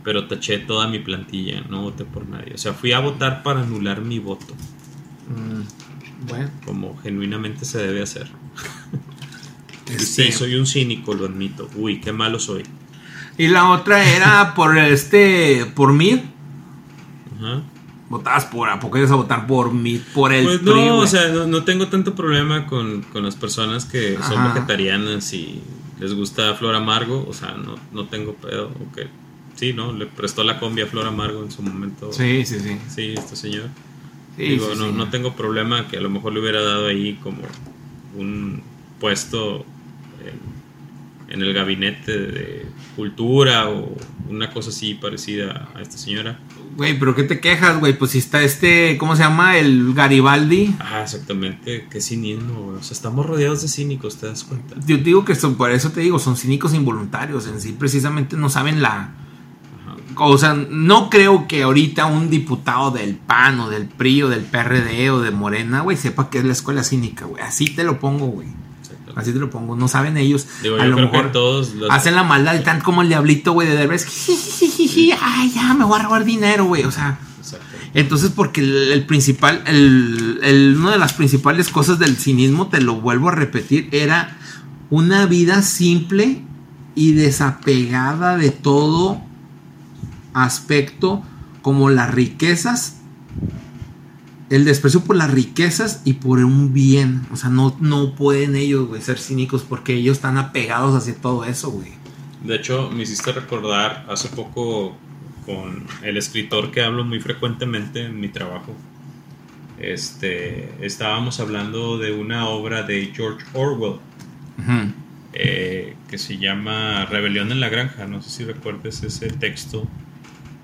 pero taché toda mi plantilla. No voté por nadie. O sea, fui a votar para anular mi voto. Bueno. Como genuinamente se debe hacer. Sí, soy un cínico, lo admito. Uy, qué malo soy. Y la otra era por mí. Ajá. Uh-huh. Votabas por... ¿A poco ibas a votar por mí? Por el... Pues no, PRI, o sea, no tengo tanto problema con las personas que... Ajá. Son vegetarianas y les gusta Flor Amargo. O sea, no tengo pedo. Okay. Sí, ¿no? Le prestó la combi a Flor Amargo en su momento. Sí. Sí, este señor. Sí, digo, sí, no tengo problema que a lo mejor le hubiera dado ahí como un puesto en el gabinete de cultura o una cosa así parecida a esta señora. Güey, pero ¿qué te quejas, güey? Pues si está ¿cómo se llama? El Garibaldi. Ah, exactamente. Qué cinismo, güey. O sea, estamos rodeados de cínicos, ¿te das cuenta? Yo digo que por eso te digo, son cínicos involuntarios. En sí, precisamente no saben la... Ajá. O sea, no creo que ahorita un diputado del PAN o del PRI o del PRD o de Morena, güey, sepa qué es la escuela cínica, güey. Así te lo pongo, güey. Así te lo pongo. No saben ellos. Digo, a lo mejor todos hacen la maldad y tan como el diablito, güey, de Derbez. Ay, ya, me voy a robar dinero, güey. O sea, entonces porque una de las principales cosas del cinismo, te lo vuelvo a repetir, era una vida simple y desapegada de todo aspecto, como las riquezas El desprecio por las riquezas y por un bien. O sea, no pueden ellos, güey, ser cínicos porque ellos están apegados hacia todo eso, güey. De hecho, me hiciste recordar hace poco con el escritor que hablo muy frecuentemente en mi trabajo. Estábamos hablando de una obra de George Orwell, uh-huh, que se llama Rebelión en la Granja. No sé si recuerdes ese texto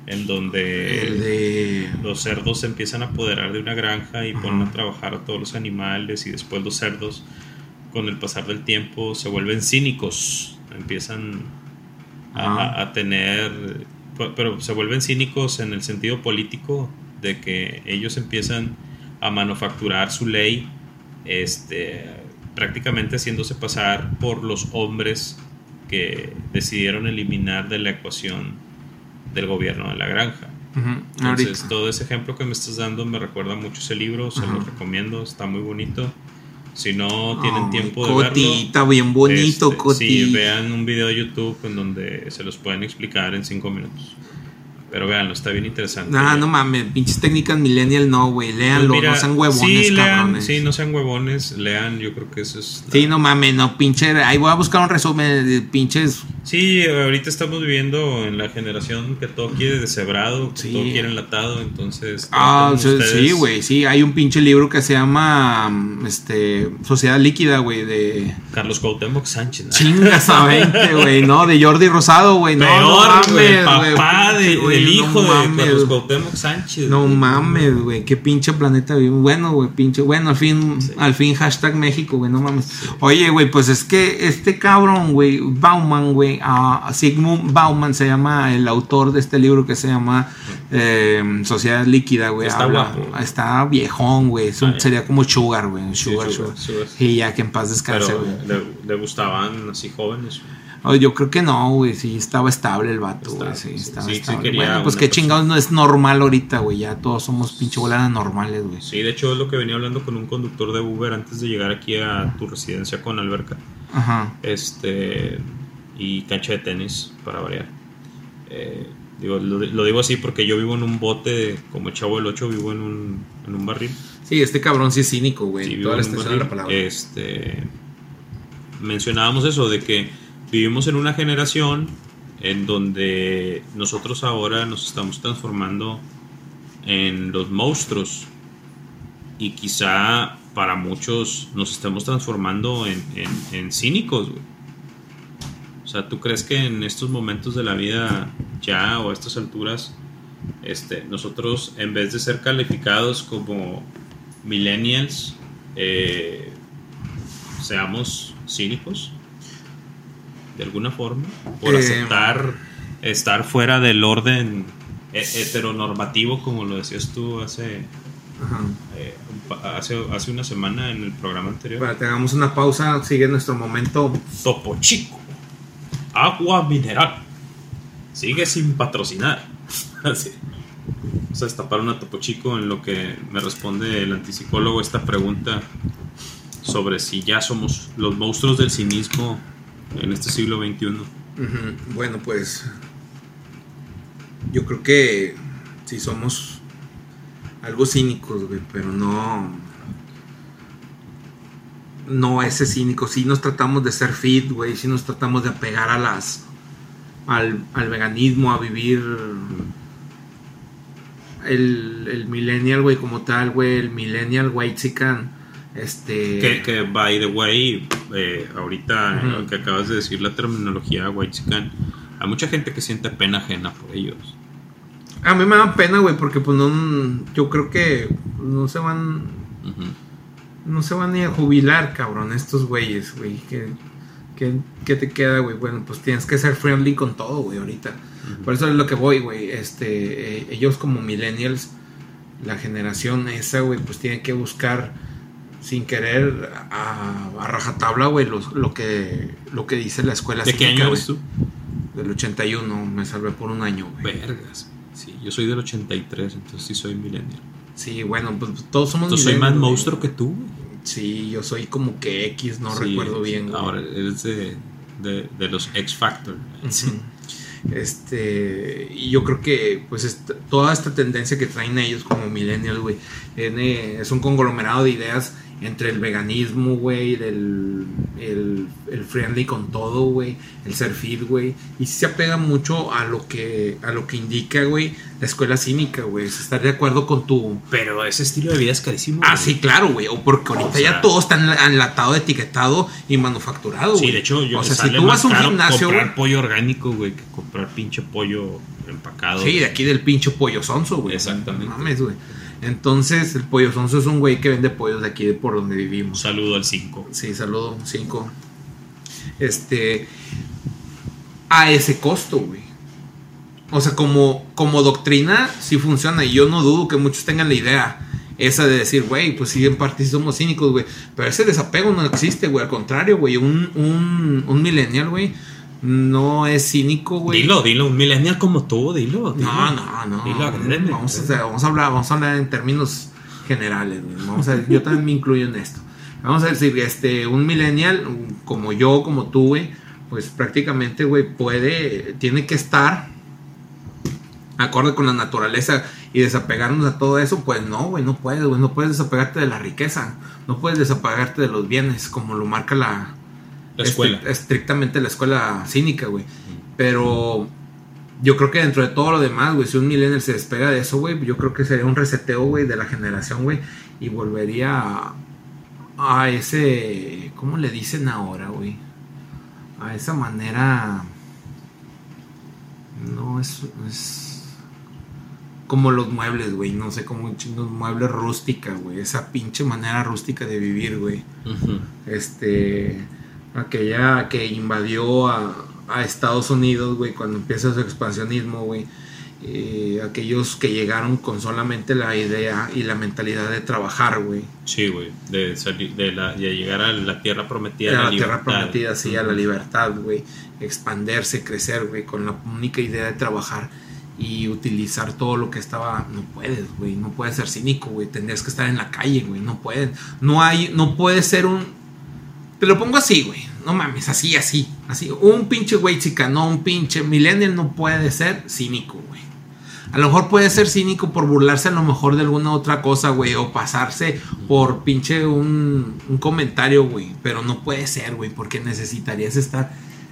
en donde los cerdos se empiezan a apoderar de una granja y, uh-huh, ponen a trabajar a todos los animales, y después los cerdos, con el pasar del tiempo, se vuelven cínicos, empiezan a tener, pero se vuelven cínicos en el sentido político, de que ellos empiezan a manufacturar su ley, prácticamente haciéndose pasar por los hombres que decidieron eliminar de la ecuación del gobierno de la granja. Uh-huh. Entonces, ahorita, todo ese ejemplo que me estás dando me recuerda mucho ese libro, se, uh-huh, lo recomiendo, está muy bonito. Si no tienen tiempo de verlo, está bien bonito, sí, vean un video de YouTube en donde se los pueden explicar en 5 minutos. Pero véanlo, está bien interesante. No mames, pinches técnicas millennial no, güey. Léanlo, pues mira, no sean huevones, sí, lean, cabrones. Sí, no sean huevones, lean, yo creo que eso es... Sí, no mames, no, pinche... Ahí voy a buscar un resumen de pinches... Sí, ahorita estamos viviendo en la generación que todo quiere deshebrado, que sí, todo quiere enlatado, entonces... sí, güey, sí, hay un pinche libro que se llama Sociedad Líquida, güey, de... Carlos Cuauhtémoc Sánchez. Chingas a 20, güey, no, de Jordi Rosado, güey. No, peor, no mames, papá de el hijo de Carlos Cuauhtémoc Sánchez. No mames, güey, qué pinche planeta vive. Bueno, güey, pinche, bueno, al fin hashtag México, güey, no mames. Sí. Oye, güey, pues es que este cabrón, güey, Bauman, güey, Sigmund Bauman se llama el autor de este libro que se llama Sociedad Líquida, güey. Está guapo. Está viejón, güey, sería como Sugar, güey, Sugar. Y ya que en paz descanse, güey. ¿Le gustaban así jóvenes? Yo creo que no, güey, sí, estaba estable el vato, güey, sí, estaba estable. Sí, bueno, pues qué chingados, no es normal ahorita, güey, ya todos somos pinche voladas normales, güey. Sí, de hecho es lo que venía hablando con un conductor de Uber antes de llegar aquí a tu residencia con alberca. Ajá. Y cancha de tenis, para variar. Lo digo así porque yo vivo en un bote, como Chavo del 8, vivo en un barril. Sí, este cabrón sí es cínico, güey, sí, toda la extensión de la palabra. Mencionábamos eso, de que vivimos en una generación en donde nosotros ahora nos estamos transformando en los monstruos, y quizá para muchos nos estemos transformando en cínicos, güey. O sea, ¿tú crees que en estos momentos de la vida ya, o a estas alturas, nosotros, en vez de ser calificados como millennials, seamos cínicos de alguna forma, por aceptar estar fuera del orden heteronormativo, como lo decías tú hace una semana en el programa anterior? Para que hagamos una pausa, sigue nuestro momento Topo Chico, agua mineral, sigue sin patrocinar. Vamos a destapar una Topo Chico en lo que me responde el antipsicólogo esta pregunta sobre si ya somos los monstruos del cinismo en este siglo XXI. Uh-huh. Bueno, pues yo creo que sí somos algo cínicos, güey, pero no ese cínico. Sí nos tratamos de ser fit, güey, sí nos tratamos de apegar a al veganismo, a vivir el millennial, güey, como tal, güey, el millennial white chican. Que by the way, ahorita, uh-huh, lo que acabas de decir, la terminología whitexican, hay mucha gente que siente pena ajena por ellos. A mí me da pena, güey, porque pues no, yo creo que no se van, uh-huh, no se van ni a jubilar, cabrón, estos güeyes, güey. ¿Qué te queda, güey? Bueno, pues tienes que ser friendly con todo, güey, ahorita. Uh-huh. Por eso es lo que voy, güey. Ellos como millennials, la generación esa, güey, pues tiene que buscar sin querer a rajatabla, güey, lo que dice la escuela. ¿De qué año eres tú? Del 81, me salvé por un año, güey. Vergas. Sí, yo soy del 83, entonces sí soy millennial. Sí, bueno, pues todos somos millennials. Yo soy más monstruo que tú. Sí, yo soy como que X, no recuerdo bien. Ahora eres de los X Factor. Uh-huh. Y yo creo que pues toda esta tendencia que traen ellos como millennials, güey, es un conglomerado de ideas entre el veganismo, güey, el friendly con todo, güey, el ser fit, güey, y sí se apega mucho a lo que indica, güey, la escuela cínica, güey, es estar de acuerdo con tu... Pero ese estilo de vida es carísimo. Ah, güey. Sí, claro, güey, porque ahorita ya todo está enlatado, etiquetado y manufacturado, güey. Sí, de hecho, yo si tú vas a un gimnasio, comprar pollo orgánico, güey, que comprar pinche pollo empacado. Sí, güey. De aquí del pinche pollo sonso, güey. Exactamente. No mames, güey. Entonces, el pollo sonso es un güey que vende pollos de aquí por donde vivimos. Saludo al 5. Sí, saludo 5. A ese costo, güey. O sea, como doctrina sí funciona. Y yo no dudo que muchos tengan la idea esa de decir, güey, pues sí, en parte somos cínicos, güey. Pero ese desapego no existe, güey. Al contrario, güey, un millennial, güey, no es cínico, güey. Dilo, un millennial como tú, dilo. No. Dilo, vamos a hablar en términos generales, güey. Yo también me incluyo en esto. Vamos a decir, un millennial como yo, como tú, güey, pues prácticamente, güey, tiene que estar acorde con la naturaleza y desapegarnos a todo eso. Pues no, güey, no puedes desapegarte de la riqueza, no puedes desapegarte de los bienes, como lo marca la escuela. Estrictamente la escuela cínica, güey. Pero yo creo que dentro de todo lo demás, güey, si un millennial se despega de eso, güey, yo creo que sería un reseteo, güey, de la generación, güey, y volvería a ese... ¿Cómo le dicen ahora, güey? A esa manera... No, es como los muebles, güey. No sé, como los muebles rústica, güey. Esa pinche manera rústica de vivir, güey. Uh-huh. Aquella que invadió a Estados Unidos, güey, cuando empieza su expansionismo, güey. Aquellos que llegaron con solamente la idea y la mentalidad de trabajar, güey. Sí, güey, de salir, de llegar a la tierra prometida. A la libertad. Tierra prometida, sí, a la libertad, güey. Expanderse, crecer, güey, con la única idea de trabajar y utilizar todo lo que estaba. No puedes, güey, no puedes ser cínico, güey. Tendrías que estar en la calle, güey, no puedes ser un... Te lo pongo así, güey. No mames, así. Un pinche güey chica, no, un pinche millennial no puede ser cínico, güey. A lo mejor puede ser cínico por burlarse a lo mejor de alguna otra cosa, güey. O pasarse por pinche un comentario, güey. Pero no puede ser, güey. Porque necesitarías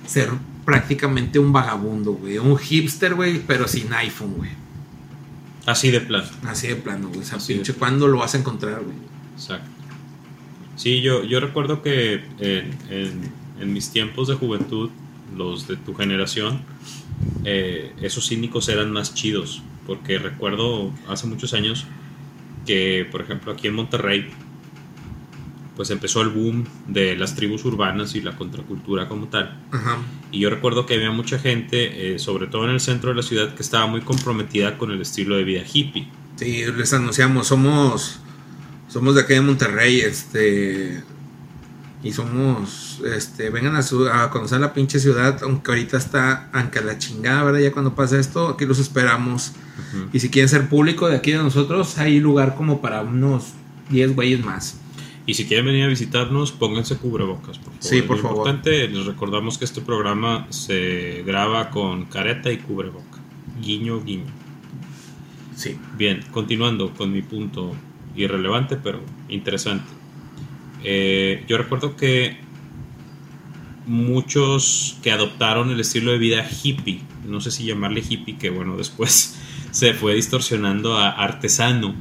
ser prácticamente un vagabundo, güey. Un hipster, güey, pero sin iPhone, güey. Así de plano, güey. O sea, pinche, ¿cuándo lo vas a encontrar, güey? Exacto. Sí, yo recuerdo que en mis tiempos de juventud, los de tu generación, esos cínicos eran más chidos, porque recuerdo hace muchos años que, por ejemplo, aquí en Monterrey, pues empezó el boom de las tribus urbanas y la contracultura como tal. Ajá. Y yo recuerdo que había mucha gente, sobre todo en el centro de la ciudad, que estaba muy comprometida con el estilo de vida hippie. Sí, les anunciamos, somos de acá de Monterrey, y somos, vengan a conocer la pinche ciudad, aunque a la chingada, ¿verdad? Ya cuando pasa esto, aquí los esperamos. Uh-huh. Y si quieren ser público de aquí de nosotros, hay lugar como para unos 10 güeyes más. Y si quieren venir a visitarnos, pónganse cubrebocas, por favor. Sí, por favor. Importante, les recordamos que este programa se graba con careta y cubreboca. Guiño, guiño. Sí. Bien, continuando con mi punto... irrelevante pero interesante, yo recuerdo que muchos que adoptaron el estilo de vida hippie, no sé si llamarle hippie, que bueno, después se fue distorsionando a artesano.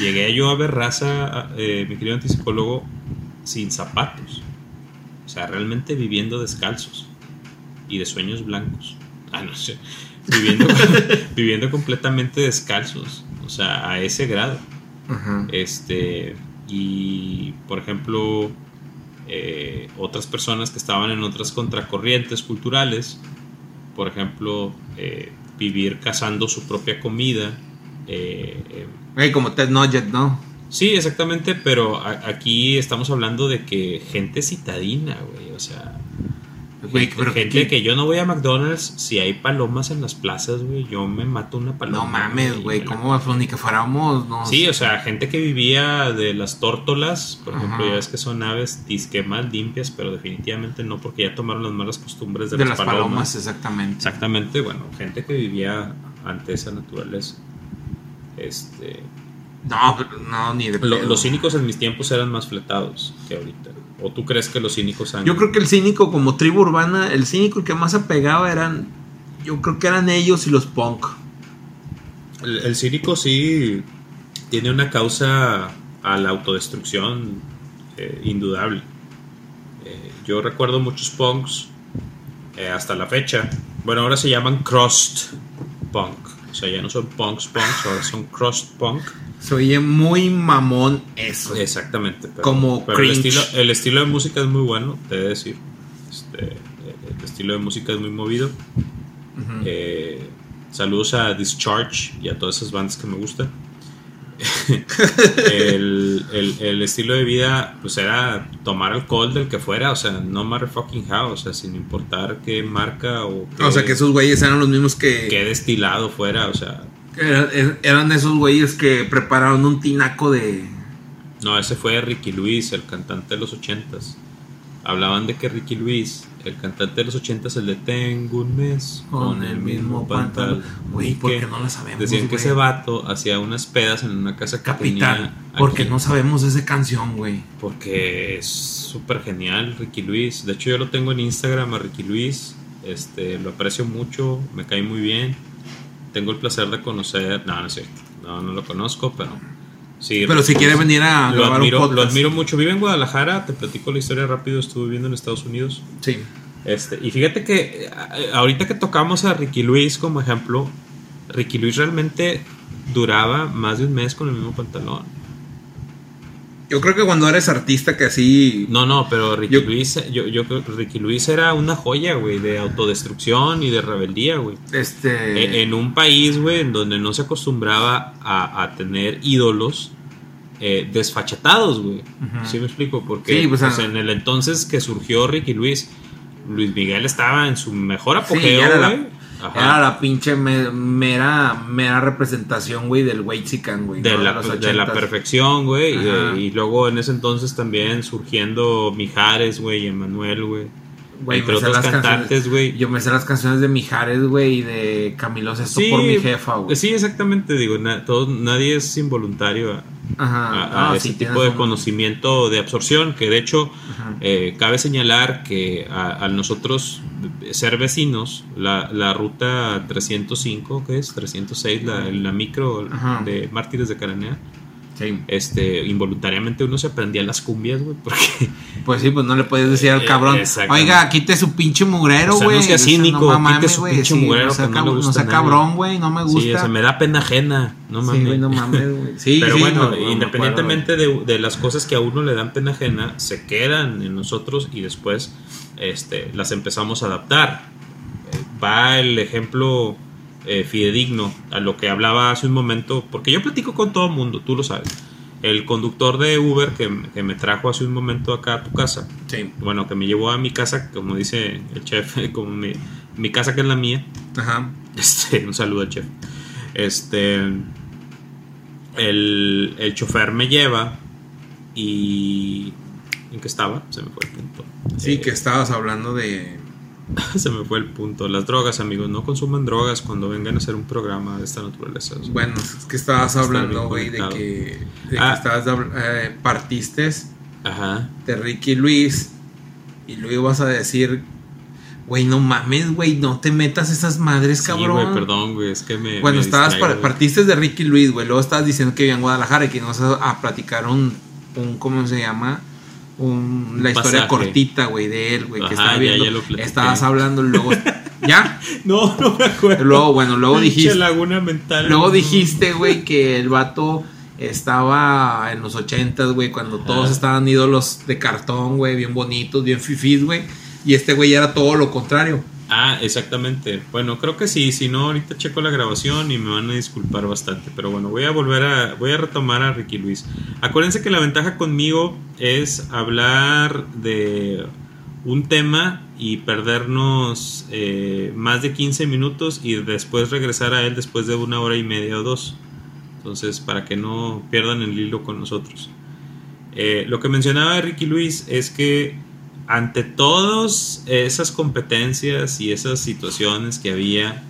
Llegué yo a ver raza, mi querido antipsicólogo, sin zapatos, o sea, realmente viviendo descalzos y de sueños blancos, no sé, viviendo completamente descalzos, o sea, a ese grado. Uh-huh. Y por ejemplo, otras personas que estaban en otras contracorrientes culturales, por ejemplo, vivir cazando su propia comida, como Ted Nugent, ¿no? Sí, exactamente, pero aquí estamos hablando de que gente citadina, güey, o sea, Güey, pero gente que yo no voy a McDonald's si hay palomas en las plazas, güey. Yo me mato una paloma. No mames, güey. ¿Cómo ni que fuéramos? No, sí, o sea, gente que vivía de las tórtolas, por ejemplo, ya ves que son aves disque más limpias, pero definitivamente no, porque ya tomaron las malas costumbres de las palomas. Exactamente. Exactamente, bueno, gente que vivía ante esa naturaleza. No, no, ni de pedo. Los cínicos en mis tiempos eran más fletados que ahorita. ¿O tú crees que los cínicos han...? Yo creo que el cínico como tribu urbana, el cínico que más apegaba eran... Yo creo que eran ellos y los punk. El cínico sí tiene una causa a la autodestrucción indudable. Yo recuerdo muchos punks hasta la fecha. Bueno, ahora se llaman crust punk. O sea, ya no son punks, ahora son crust punk. Se oye muy mamón eso. Exactamente. Pero, como pero el estilo de música es muy bueno, te he de decir. El estilo de música es muy movido. Saludos a Discharge y a todas esas bandas que me gustan. El estilo de vida pues era tomar alcohol del que fuera, o sea, no matter fucking how, o sea, sin importar qué marca o qué, o sea, que esos güeyes eran los mismos que qué destilado fuera, o sea, eran esos güeyes que prepararon un tinaco de... No, ese fue Ricky Luis, el cantante de los 80s. Hablaban de que Ricky Luis, el cantante de los 80s, el de Tengo un mes con el mismo pantalón. Güey, porque no lo sabemos. Decían que ese vato hacía unas pedas en una casa capital. Porque no sabemos esa canción, güey. Porque es súper genial, Ricky Luis. De hecho, yo lo tengo en Instagram a Ricky Luis. Lo aprecio mucho, me cae muy bien. Tengo el placer de conocer... No, no sé, no lo conozco, pero... Sí, pero si quiere venir a grabar un podcast. Lo admiro mucho. Vive en Guadalajara, te platico la historia rápido. Estuve viviendo en Estados Unidos. Sí. Y fíjate que ahorita que tocamos a Ricky Luis como ejemplo, Ricky Luis realmente duraba más de un mes con el mismo pantalón. Yo creo que cuando eres artista que así... No, pero Ricky Luis creo que Ricky Luis era una joya, güey, de autodestrucción y de rebeldía, güey. En un país, güey, en donde no se acostumbraba a tener ídolos desfachatados, güey. ¿Sí me explico? Porque sí, pues, en el entonces que surgió Ricky Luis, Luis Miguel estaba en su mejor apogeo, güey. Sí, era la pinche mera representación, güey, del güey chican, güey. De la perfección, güey. Y luego en ese entonces también surgiendo Mijares, güey, y Emmanuel, güey. Entre otros cantantes, güey. Yo me sé las canciones de Mijares, güey, y de Camilo Sesto, sí, por mi jefa, güey. Sí, exactamente, digo, nadie es involuntario a ese tipo de conocimiento de absorción, que de hecho cabe señalar que a nosotros ser vecinos, la ruta 305, que es 306, la micro de Mártires de Caranea. Sí. Involuntariamente uno se aprendía las cumbias, güey, porque... Pues sí, pues no le podías decir al cabrón, oiga, quite su pinche mugrero, güey. O sea, no sea cínico, no mames, quite su pinche mugrero, sí, no sea cabrón, güey, no me gusta. Sí, o sea, me da pena ajena, no mames. Sí, güey, no mames, güey. Sí, pero sí, bueno, no, independientemente de las cosas que a uno le dan pena ajena, se quedan en nosotros y después las empezamos a adaptar. Va el ejemplo... fidedigno a lo que hablaba hace un momento, porque yo platico con todo el mundo, tú lo sabes. El conductor de Uber que me trajo hace un momento acá a tu casa, sí. Bueno, que me llevó a mi casa, como dice el chef, como mi casa que es la mía. Un saludo al chef. El chofer me lleva y... ¿en qué estaba? Se me fue el punto. Sí, que estabas hablando de... Se me fue el punto. Las drogas, amigos, no consuman drogas cuando vengan a hacer un programa de esta naturaleza. O sea, bueno, es que estabas hablando, güey, de que estabas partiste de Ricky Luis y lo ibas a decir, güey, no mames, güey, no te metas esas madres, cabrón. Sí, güey, perdón, güey, es que me... Bueno, partiste de Ricky Luis, güey, luego estabas diciendo que vivía en Guadalajara y que nos a platicar un ¿cómo se llama? La historia pasaje cortita, güey, de él, güey, que estaba viendo. Ya estabas hablando luego. ¿Ya? No me acuerdo. Luego dijiste. Laguna mental. Luego dijiste, güey, que el vato estaba en los 80s, güey, cuando todos estaban ídolos de cartón, güey, bien bonitos, bien fifís, güey. Y este güey era todo lo contrario. Exactamente. Bueno, creo que sí. Si no, ahorita checo la grabación y me van a disculpar bastante. Pero bueno, voy a retomar a Ricky Luis. Acuérdense que la ventaja conmigo es hablar de un tema y perdernos más de 15 minutos y después regresar a él después de una hora y media o dos. Entonces, para que no pierdan el hilo con nosotros. Lo que mencionaba Ricky Luis es que ante todas esas competencias y esas situaciones que había,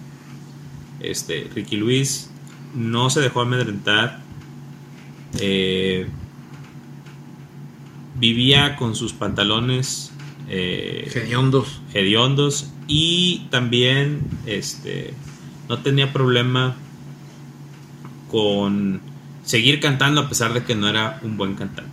Ricky Luis no se dejó amedrentar. Vivía con sus pantalones hediondos y también no tenía problema con seguir cantando a pesar de que no era un buen cantante.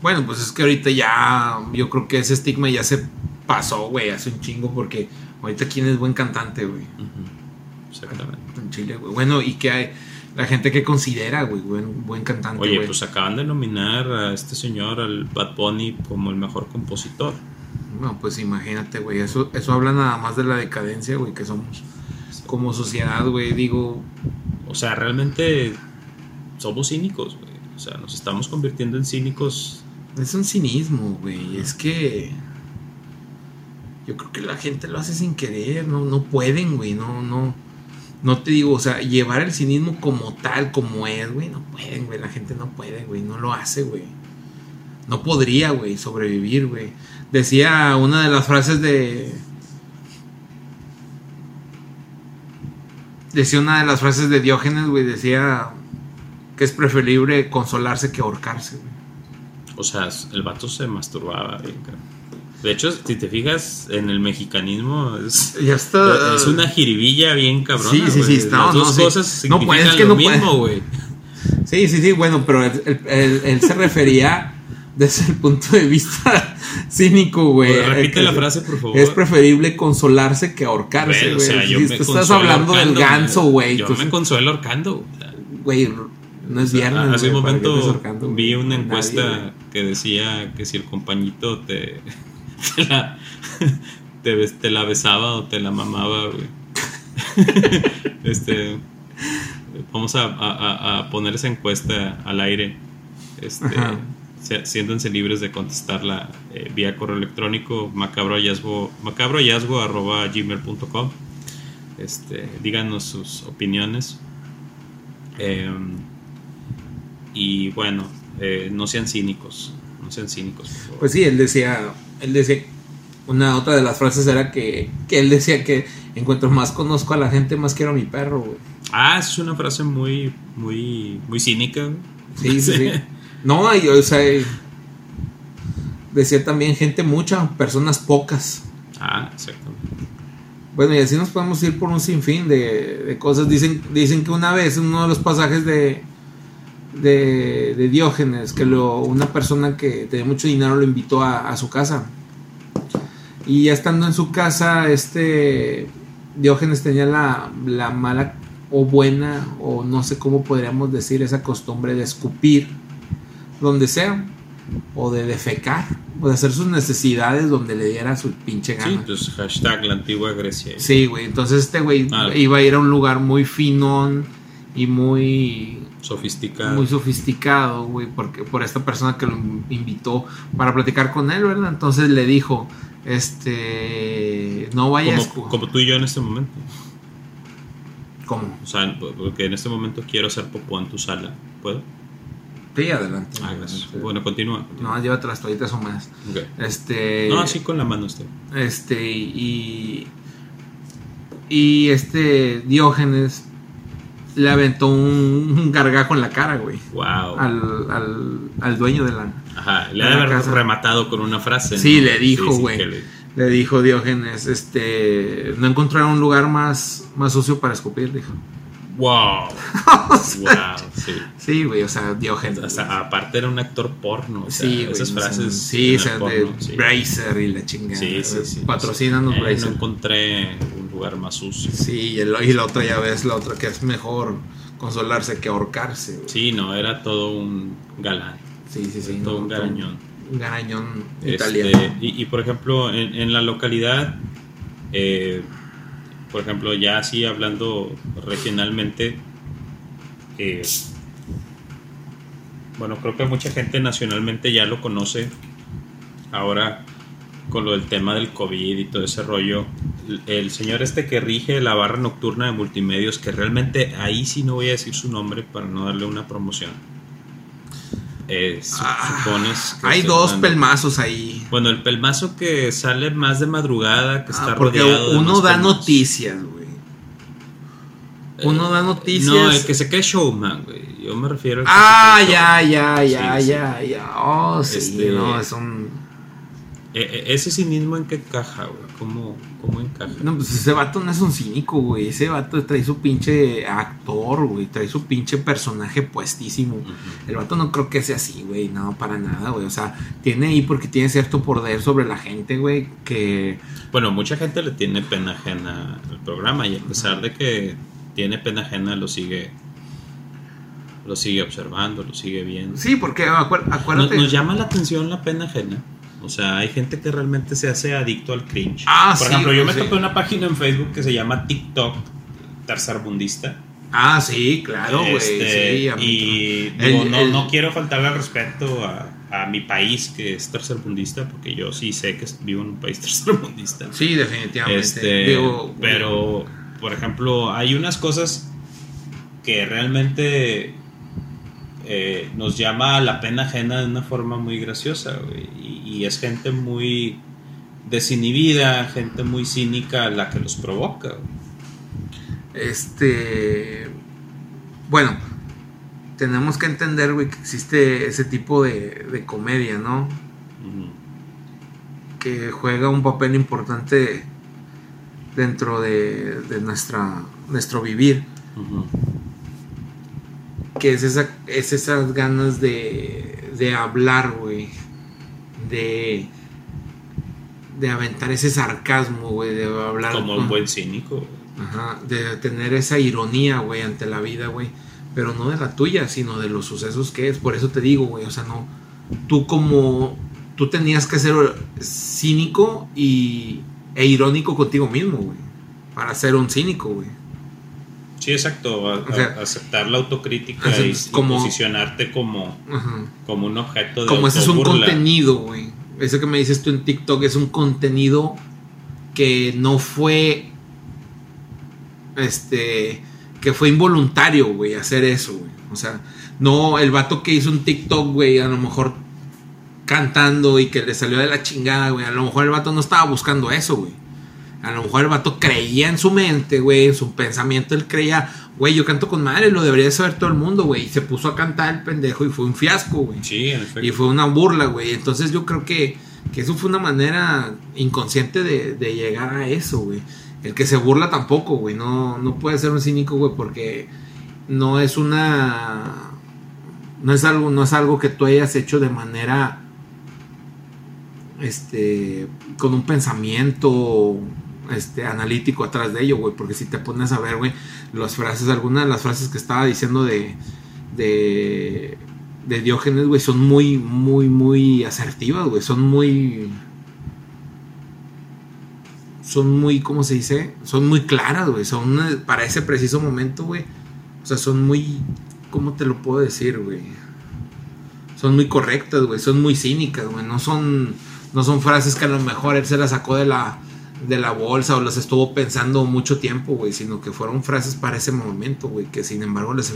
Bueno, pues es que ahorita ya yo creo que ese estigma ya se pasó, güey, hace un chingo, porque ahorita quién es buen cantante, güey. Uh-huh. Exactamente. En Chile, güey. Bueno, ¿y qué hay? La gente que considera, güey, buen cantante. Oye, güey, pues acaban de nominar a este señor, al Bad Bunny, como el mejor compositor. No, pues imagínate, güey, eso habla nada más de la decadencia, güey, que somos como sociedad, güey, digo. O sea, realmente somos cínicos, güey. O sea, nos estamos convirtiendo en cínicos. Es un cinismo, güey, es que yo creo que la gente lo hace sin querer, no pueden, güey, No te digo, o sea, llevar el cinismo como tal, como es, güey, no pueden, güey, la gente no puede, güey, no lo hace, güey. No podría, güey, sobrevivir, güey. Decía una de las frases de... Decía una de las frases de Diógenes, güey, decía que es preferible consolarse que ahorcarse, güey. O sea, el vato se masturbaba, güey, cabrón. De hecho, si te fijas, en el mexicanismo es una jiribilla bien cabrona. Sí, está. Las dos cosas significan es que lo mismo, güey. Sí, bueno, pero él se refería desde el punto de vista cínico, güey. Pues repite la frase, por favor. Es preferible consolarse que ahorcarse, güey. O sea, yo me estás hablando del ganso, güey. Yo me consuelo ahorcando. Güey, no es viernes. Hace un momento vi una encuesta que decía que si el compañito te la besaba o te la mamaba, güey. Vamos a poner esa encuesta al aire. Siéntanse libres de contestarla vía correo electrónico macabrohallazgo@gmail.com. Díganos sus opiniones. Y bueno, no sean cínicos. Por favor. Pues sí, él decía, una otra de las frases era que él decía que encuentro más conozco a la gente, más quiero a mi perro, güey. Ah, es una frase muy, muy, muy cínica, güey. Sí. No, o sea, decía también gente mucha, personas pocas. Ah, exacto. Bueno, y así nos podemos ir por un sinfín de cosas. Dicen que una vez en uno de los pasajes de Diógenes, que una persona que tenía mucho dinero lo invitó a su casa, y ya estando en su casa Diógenes tenía la mala o buena, o no sé cómo podríamos decir, esa costumbre de escupir donde sea, o de defecar, o de hacer sus necesidades donde le diera su pinche gana. Sí, pues hashtag la antigua Grecia. Sí, güey, entonces este güey iba a ir a un lugar muy finón y muy... Muy sofisticado, güey, porque por esta persona que lo invitó para platicar con él, ¿verdad? Entonces le dijo, no vayas como tú y yo en este momento. ¿Cómo? O sea, porque en este momento quiero hacer popó en tu sala, ¿puedo? Sí, adelante. Ah, gracias. Bueno, continúa. No, llévate las toallitas o más. Okay. No, así con la mano y Diógenes le aventó un gargajo en la cara, güey. Wow. Al dueño de la... Ajá, le ha de haber casa. Rematado con una frase. Sí, ¿no? Le dijo, sí, güey. Le dijo Diógenes, no encontraron un lugar más sucio para escupir, dijo. Wow. Wow, sí. Sí, güey, o sea, Diógenes. O sea, aparte era un actor porno. O sea, sí, güey, esas frases. Sí, o sea, porno, de Bracer y la chingada. Sí. Patrocínanos, Bracer. No encontré un lugar más sucio. Sí, y la otra, ya ves, la otra que es mejor consolarse que ahorcarse, güey. Sí, no, era todo un galán. Sí. Era todo un garañón. Un garañón italiano. Y por ejemplo, en la localidad, por ejemplo, ya así hablando regionalmente, bueno, creo que mucha gente nacionalmente ya lo conoce ahora con lo del tema del COVID y todo ese rollo, el señor este que rige la barra nocturna de multimedios, que realmente ahí sí no voy a decir su nombre para no darle una promoción. Supones que hay dos pelmazos ahí. Bueno, el pelmazo que sale más de madrugada, que está rodeado de uno da pelmazos. Noticias, güey. Uno da noticias. No, el que se quede showman, güey. Yo me refiero al que ya. Oh, sí, no, es un... ese cinismo en qué encaja, güey. ¿Cómo encaja? No, pues ese vato no es un cínico, güey. Ese vato trae su pinche actor, güey. Trae su pinche personaje puestísimo. Uh-huh. El vato no creo que sea así, güey. No, para nada, güey. O sea, tiene ahí porque tiene cierto poder sobre la gente, güey. Que... Bueno, mucha gente le tiene pena ajena al programa. Y a pesar de que tiene pena ajena, lo sigue observando, lo sigue viendo. Sí, porque acuérdate. Nos llama la atención la pena ajena. O sea, hay gente que realmente se hace adicto al cringe. Por ejemplo, yo me topé una página en Facebook que se llama TikTok Tercermundista. Ah, sí, claro, güey. Sí, y digo, no quiero faltarle al respeto a mi país, que es tercermundista, porque yo sí sé que vivo en un país tercermundista. Sí, definitivamente. Pero, por ejemplo, hay unas cosas que realmente nos llama a la pena ajena de una forma muy graciosa, güey. Y es gente muy desinhibida, gente muy cínica la que los provoca. Bueno, tenemos que entender, güey, que existe ese tipo de comedia, ¿no? Uh-huh. Que juega un papel importante dentro de nuestro vivir. Uh-huh. Que es esas ganas de hablar, güey. De aventar ese sarcasmo, güey, de hablar como un buen cínico. Ajá, de tener esa ironía, güey, ante la vida, güey, pero no de la tuya, sino de los sucesos que es. Por eso te digo, güey, o sea, no, tú tenías que ser cínico e irónico contigo mismo, güey, para ser un cínico, güey. Sí, exacto, aceptar la autocrítica y posicionarte como un objeto de autoburla. Como ese es un contenido, güey. Eso que me dices tú en TikTok es un contenido que no fue... que fue involuntario, güey, hacer eso, güey. O sea, no, el vato que hizo un TikTok, güey, a lo mejor cantando y que le salió de la chingada, güey. A lo mejor el vato no estaba buscando eso, güey. A lo mejor el vato creía en su mente, güey, en su pensamiento, él creía, güey, yo canto con madre, lo debería saber todo el mundo, güey, y se puso a cantar el pendejo y fue un fiasco, güey. Sí, en efecto. Y fue una burla, güey. Entonces yo creo que eso fue una manera inconsciente de llegar a eso, güey. El que se burla tampoco, güey, no puede ser un cínico, güey, porque no es algo que tú hayas hecho de manera con un pensamiento analítico atrás de ello, güey, porque si te pones a ver, güey, algunas de las frases que estaba diciendo de Diógenes, güey, son muy, muy, muy asertivas, güey, son muy, ¿cómo se dice? Son muy claras, güey, son para ese preciso momento, güey, o sea, son muy, ¿cómo te lo puedo decir, güey? Son muy correctas, güey, son muy cínicas, güey, no son frases que a lo mejor él se las sacó de la bolsa o las estuvo pensando mucho tiempo, güey, sino que fueron frases para ese momento, güey, que sin embargo las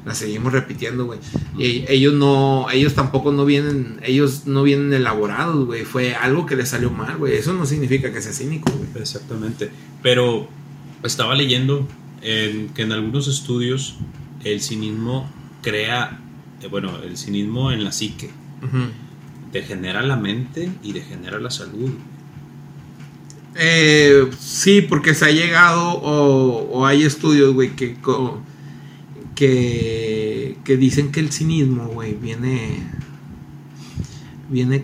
seguimos repitiendo, güey. Y ellos tampoco no vienen elaborados, güey, fue algo que les salió mal, güey. Eso no significa que sea cínico, güey. Exactamente. Pero estaba leyendo que en algunos estudios el cinismo el cinismo en la psique. Uh-huh. Degenera la mente y degenera la salud. Sí, porque se ha llegado o hay estudios, güey, que dicen que el cinismo, güey, viene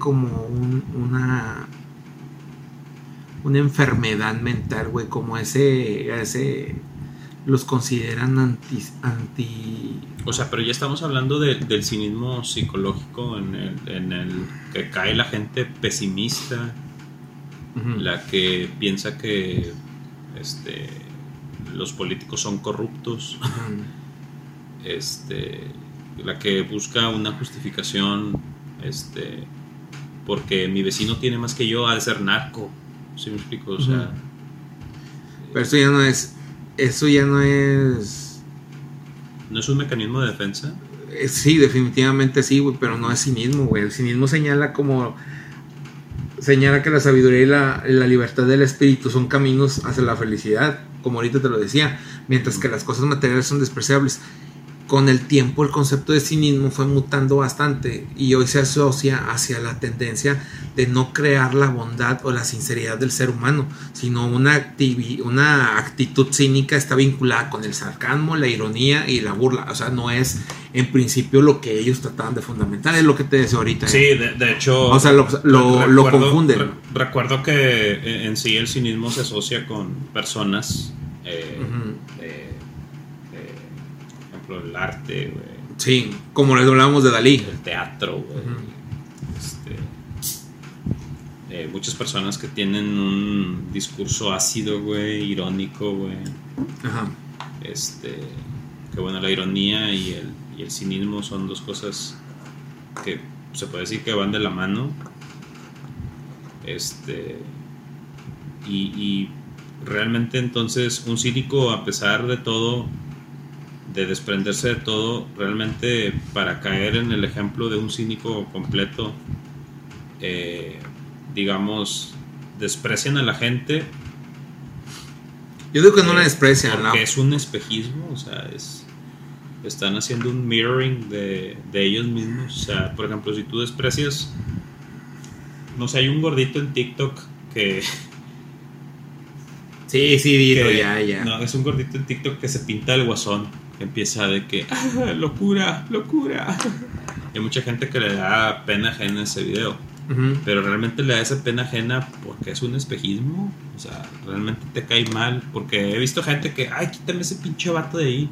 como una enfermedad mental, güey, como ese los consideran anti. O sea, pero ya estamos hablando del cinismo psicológico en el que cae la gente pesimista. Uh-huh. La que piensa que los políticos son corruptos. Uh-huh. La que busca una justificación porque mi vecino tiene más que yo al ser narco. ¿Sí me explico? O sea, pero eso ya no es, eso ya no es, ¿no es un mecanismo de defensa? Sí, definitivamente sí, güey, pero no es cinismo, güey. El cinismo señala como, señala que la sabiduría y la libertad del espíritu son caminos hacia la felicidad, como ahorita te lo decía, mientras que las cosas materiales son despreciables. Con el tiempo el concepto de cinismo fue mutando bastante y hoy se asocia hacia la tendencia de no crear la bondad o la sinceridad del ser humano, sino una actitud cínica está vinculada con el sarcasmo, la ironía y la burla. O sea, no es en principio lo que ellos trataban de fundamentar, es lo que te decía ahorita. Sí, de hecho, o sea, lo confunden. Recuerdo que en sí el cinismo se asocia con personas el arte, güey. Sí, como les hablábamos de Dalí. El teatro, güey. Muchas personas que tienen un discurso ácido, güey, irónico, güey. Ajá. Que bueno, la ironía y el cinismo son dos cosas que se puede decir que van de la mano. Y realmente entonces un cínico, a pesar de todo, de desprenderse de todo, realmente para caer en el ejemplo de un cínico completo, digamos, desprecian a la gente. Yo digo que no la desprecian, porque no. Es un espejismo, o sea, están haciendo un mirroring de ellos mismos. O sea, por ejemplo, si tú desprecias, no sé, hay un gordito en TikTok que... Sí, dilo, ya. No, es un gordito en TikTok que se pinta el guasón. Empieza de que locura. Hay mucha gente que le da pena ajena a ese video, pero realmente le da esa pena ajena porque es un espejismo. O sea, realmente te cae mal, porque he visto gente que, ay, quítame ese pinche vato de ahí,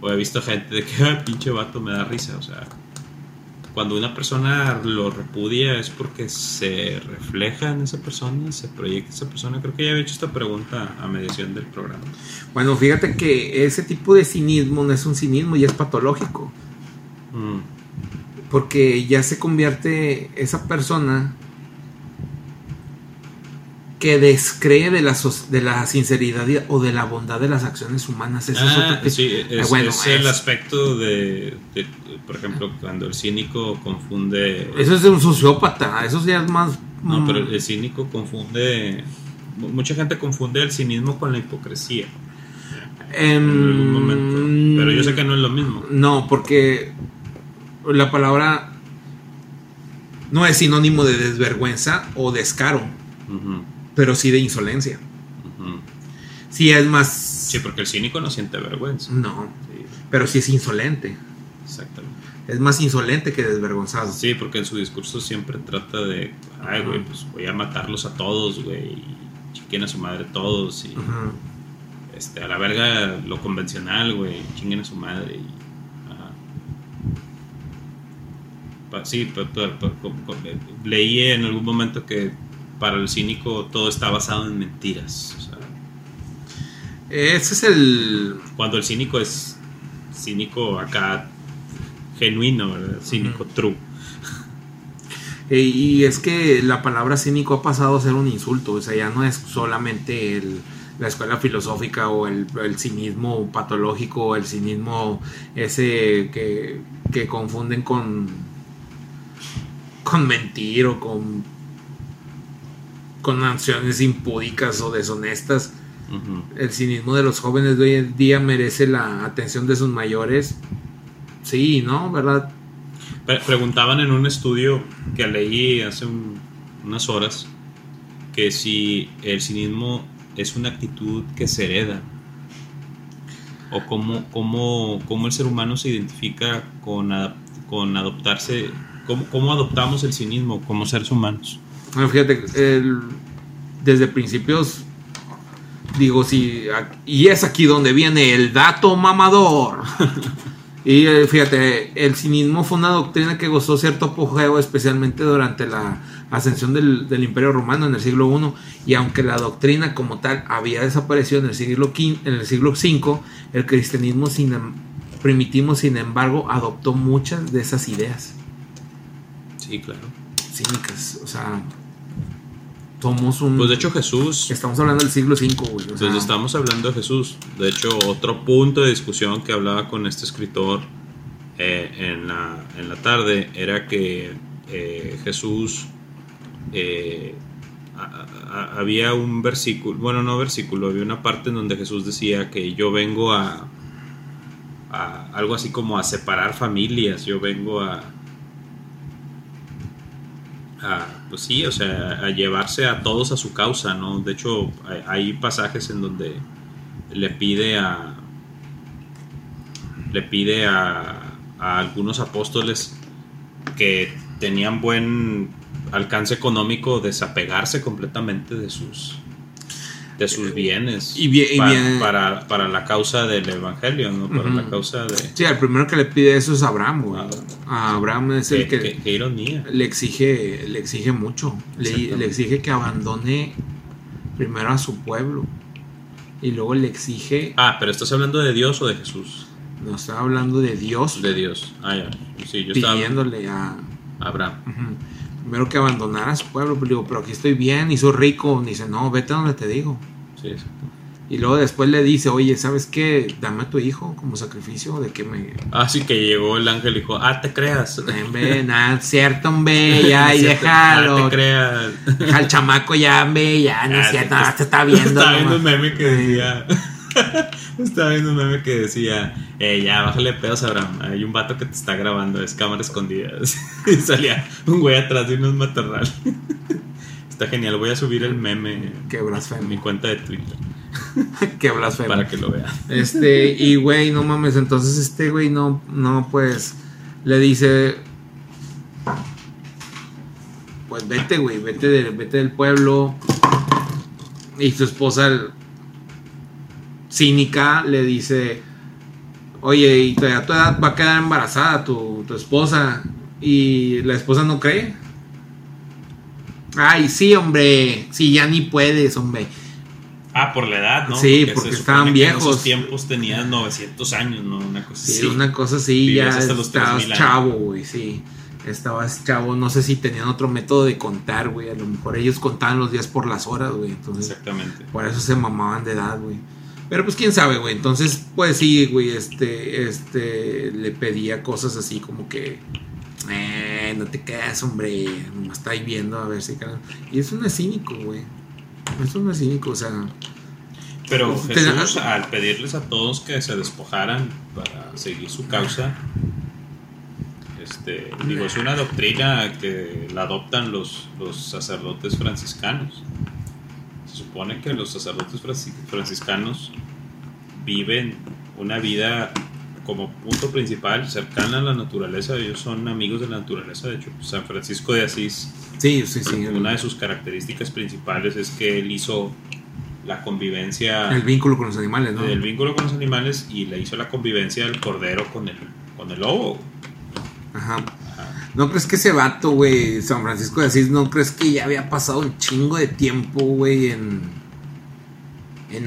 o he visto gente de que, ay, pinche vato, me da risa. O sea, cuando una persona lo repudia es porque se refleja en esa persona, se proyecta esa persona. Creo que ya había hecho esta pregunta a mediación del programa. Bueno, fíjate que ese tipo de cinismo no es un cinismo, ya es patológico. Porque ya se convierte esa persona que descree de la sinceridad o de la bondad de las acciones humanas. Eso es el aspecto de, por ejemplo, cuando el cínico confunde... Eso es de un sociópata, eso ya es más... No, pero el cínico confunde... Mucha gente confunde el cinismo con la hipocresía. En algún momento. Pero yo sé que no es lo mismo. No, porque la palabra no es sinónimo de desvergüenza o descaro. Pero sí de insolencia. Sí, es más. Sí, porque el cínico no siente vergüenza. No, sí. Pero sí es insolente. Exactamente. Es más insolente que desvergonzado. Sí, porque en su discurso siempre trata de, ay, güey, pues voy a matarlos a todos, güey, y chinguen a su madre todos, y a la verga lo convencional, güey, chinguen a su madre. Sí, leí en algún momento que para el cínico todo está basado en mentiras. O sea, ese es el... Cuando el cínico es cínico acá genuino, ¿verdad? Cínico true. Y es que la palabra cínico ha pasado a ser un insulto. O sea, ya no es solamente la escuela filosófica o el cinismo patológico, o el cinismo ese que confunden con mentir o con acciones impúdicas o deshonestas. El cinismo de los jóvenes de hoy en día merece la atención de sus mayores. Sí, ¿no? ¿Verdad? Preguntaban en un estudio que leí hace unas horas que si el cinismo es una actitud que se hereda, o cómo el ser humano se identifica con adoptarse, cómo adoptamos el cinismo como seres humanos. Bueno, fíjate, desde principios, digo, sí, y es aquí donde viene el dato mamador. Y fíjate, el cinismo fue una doctrina que gozó cierto apogeo, especialmente durante la ascensión del Imperio Romano en el siglo I. Y aunque la doctrina como tal había desaparecido en el siglo V, el cristianismo primitivo, sin embargo, adoptó muchas de esas ideas. Sí, claro. cínicas, o sea, somos un... Pues de hecho Jesús... Estamos hablando del siglo V, güey. Pues sea, estamos hablando de Jesús. De hecho, otro punto de discusión que hablaba con este escritor en la tarde era que Jesús... había un versículo, bueno, no versículo, había una parte en donde Jesús decía que yo vengo a algo así como a separar familias, yo vengo a pues sí, o sea, a llevarse a todos a su causa, ¿no? De hecho, hay pasajes en donde le pide a algunos apóstoles que tenían buen alcance económico, desapegarse completamente de sus bienes para la causa del evangelio, ¿no? Para la causa de... Sí, el primero que le pide eso es Abraham, güey. A Abraham es el que... Qué ironía. Le exige mucho. Le exige que abandone primero a su pueblo y luego le exige... Ah, pero ¿estás hablando de Dios o de Jesús? No, estaba hablando de Dios. De Dios. Ah, ya. Sí, yo estaba... Pidiéndole a... Abraham. Primero que abandonara a su pueblo, pero digo, pero aquí estoy bien y soy rico. Y dice, no, vete donde te digo. Sí, exacto. Y luego después le dice, oye, ¿sabes qué? Dame a tu hijo como sacrificio de que me... Ah, sí, que llegó el ángel y dijo, ah, te creas. Nada, cierto, hombre, ya, y déjalo. Ah, te creas. Deja al chamaco ya, hombre, ya, no es cierto, te está viendo. Estaba viendo un meme que decía... Estaba viendo un meme que decía, ya, bájale pedos, Abraham. Hay un vato que te está grabando, es cámara escondida. Y salía un güey atrás de unos matorrales. Está genial, voy a subir el meme. Qué blasfemo. En mi cuenta de Twitter. Qué blasfemo. Para que lo vean. Y güey, no mames, entonces güey no, pues, le dice, pues vete, güey, vete del pueblo. Y su esposa... cínica le dice, oye, y a tu edad va a quedar embarazada tu esposa. Y la esposa no cree. Ay, sí, hombre, sí, ya ni puedes, hombre. Ah, por la edad, ¿no? Sí, porque estaban viejos. En esos tiempos tenían 900 años, ¿no? Una cosa así. Sí, una cosa así, ya estabas chavo, güey, sí. Estabas chavo, no sé si tenían otro método de contar, güey. A lo mejor ellos contaban los días por las horas, güey. Exactamente. Por eso se mamaban de edad, güey. Pero pues quién sabe, güey. Entonces, pues sí, güey, le pedía cosas así como que, no te quedas, hombre, nomás está ahí viendo a ver si... Y es un cínico, güey. Es un cínico, o sea... Pero Jesús, al pedirles a todos que se despojaran para seguir su causa, digo, es una doctrina que la adoptan los sacerdotes franciscanos. Se supone que los sacerdotes franciscanos viven una vida como punto principal cercana a la naturaleza. Ellos son amigos de la naturaleza. De hecho, San Francisco de Asís, sí, una de sus características principales es que él hizo la convivencia, el vínculo con los animales, ¿no? El vínculo con los animales, y le hizo la convivencia del cordero con el lobo. Ajá. ¿No crees que ese vato, güey, San Francisco de Asís, no crees que ya había pasado un chingo de tiempo, güey, en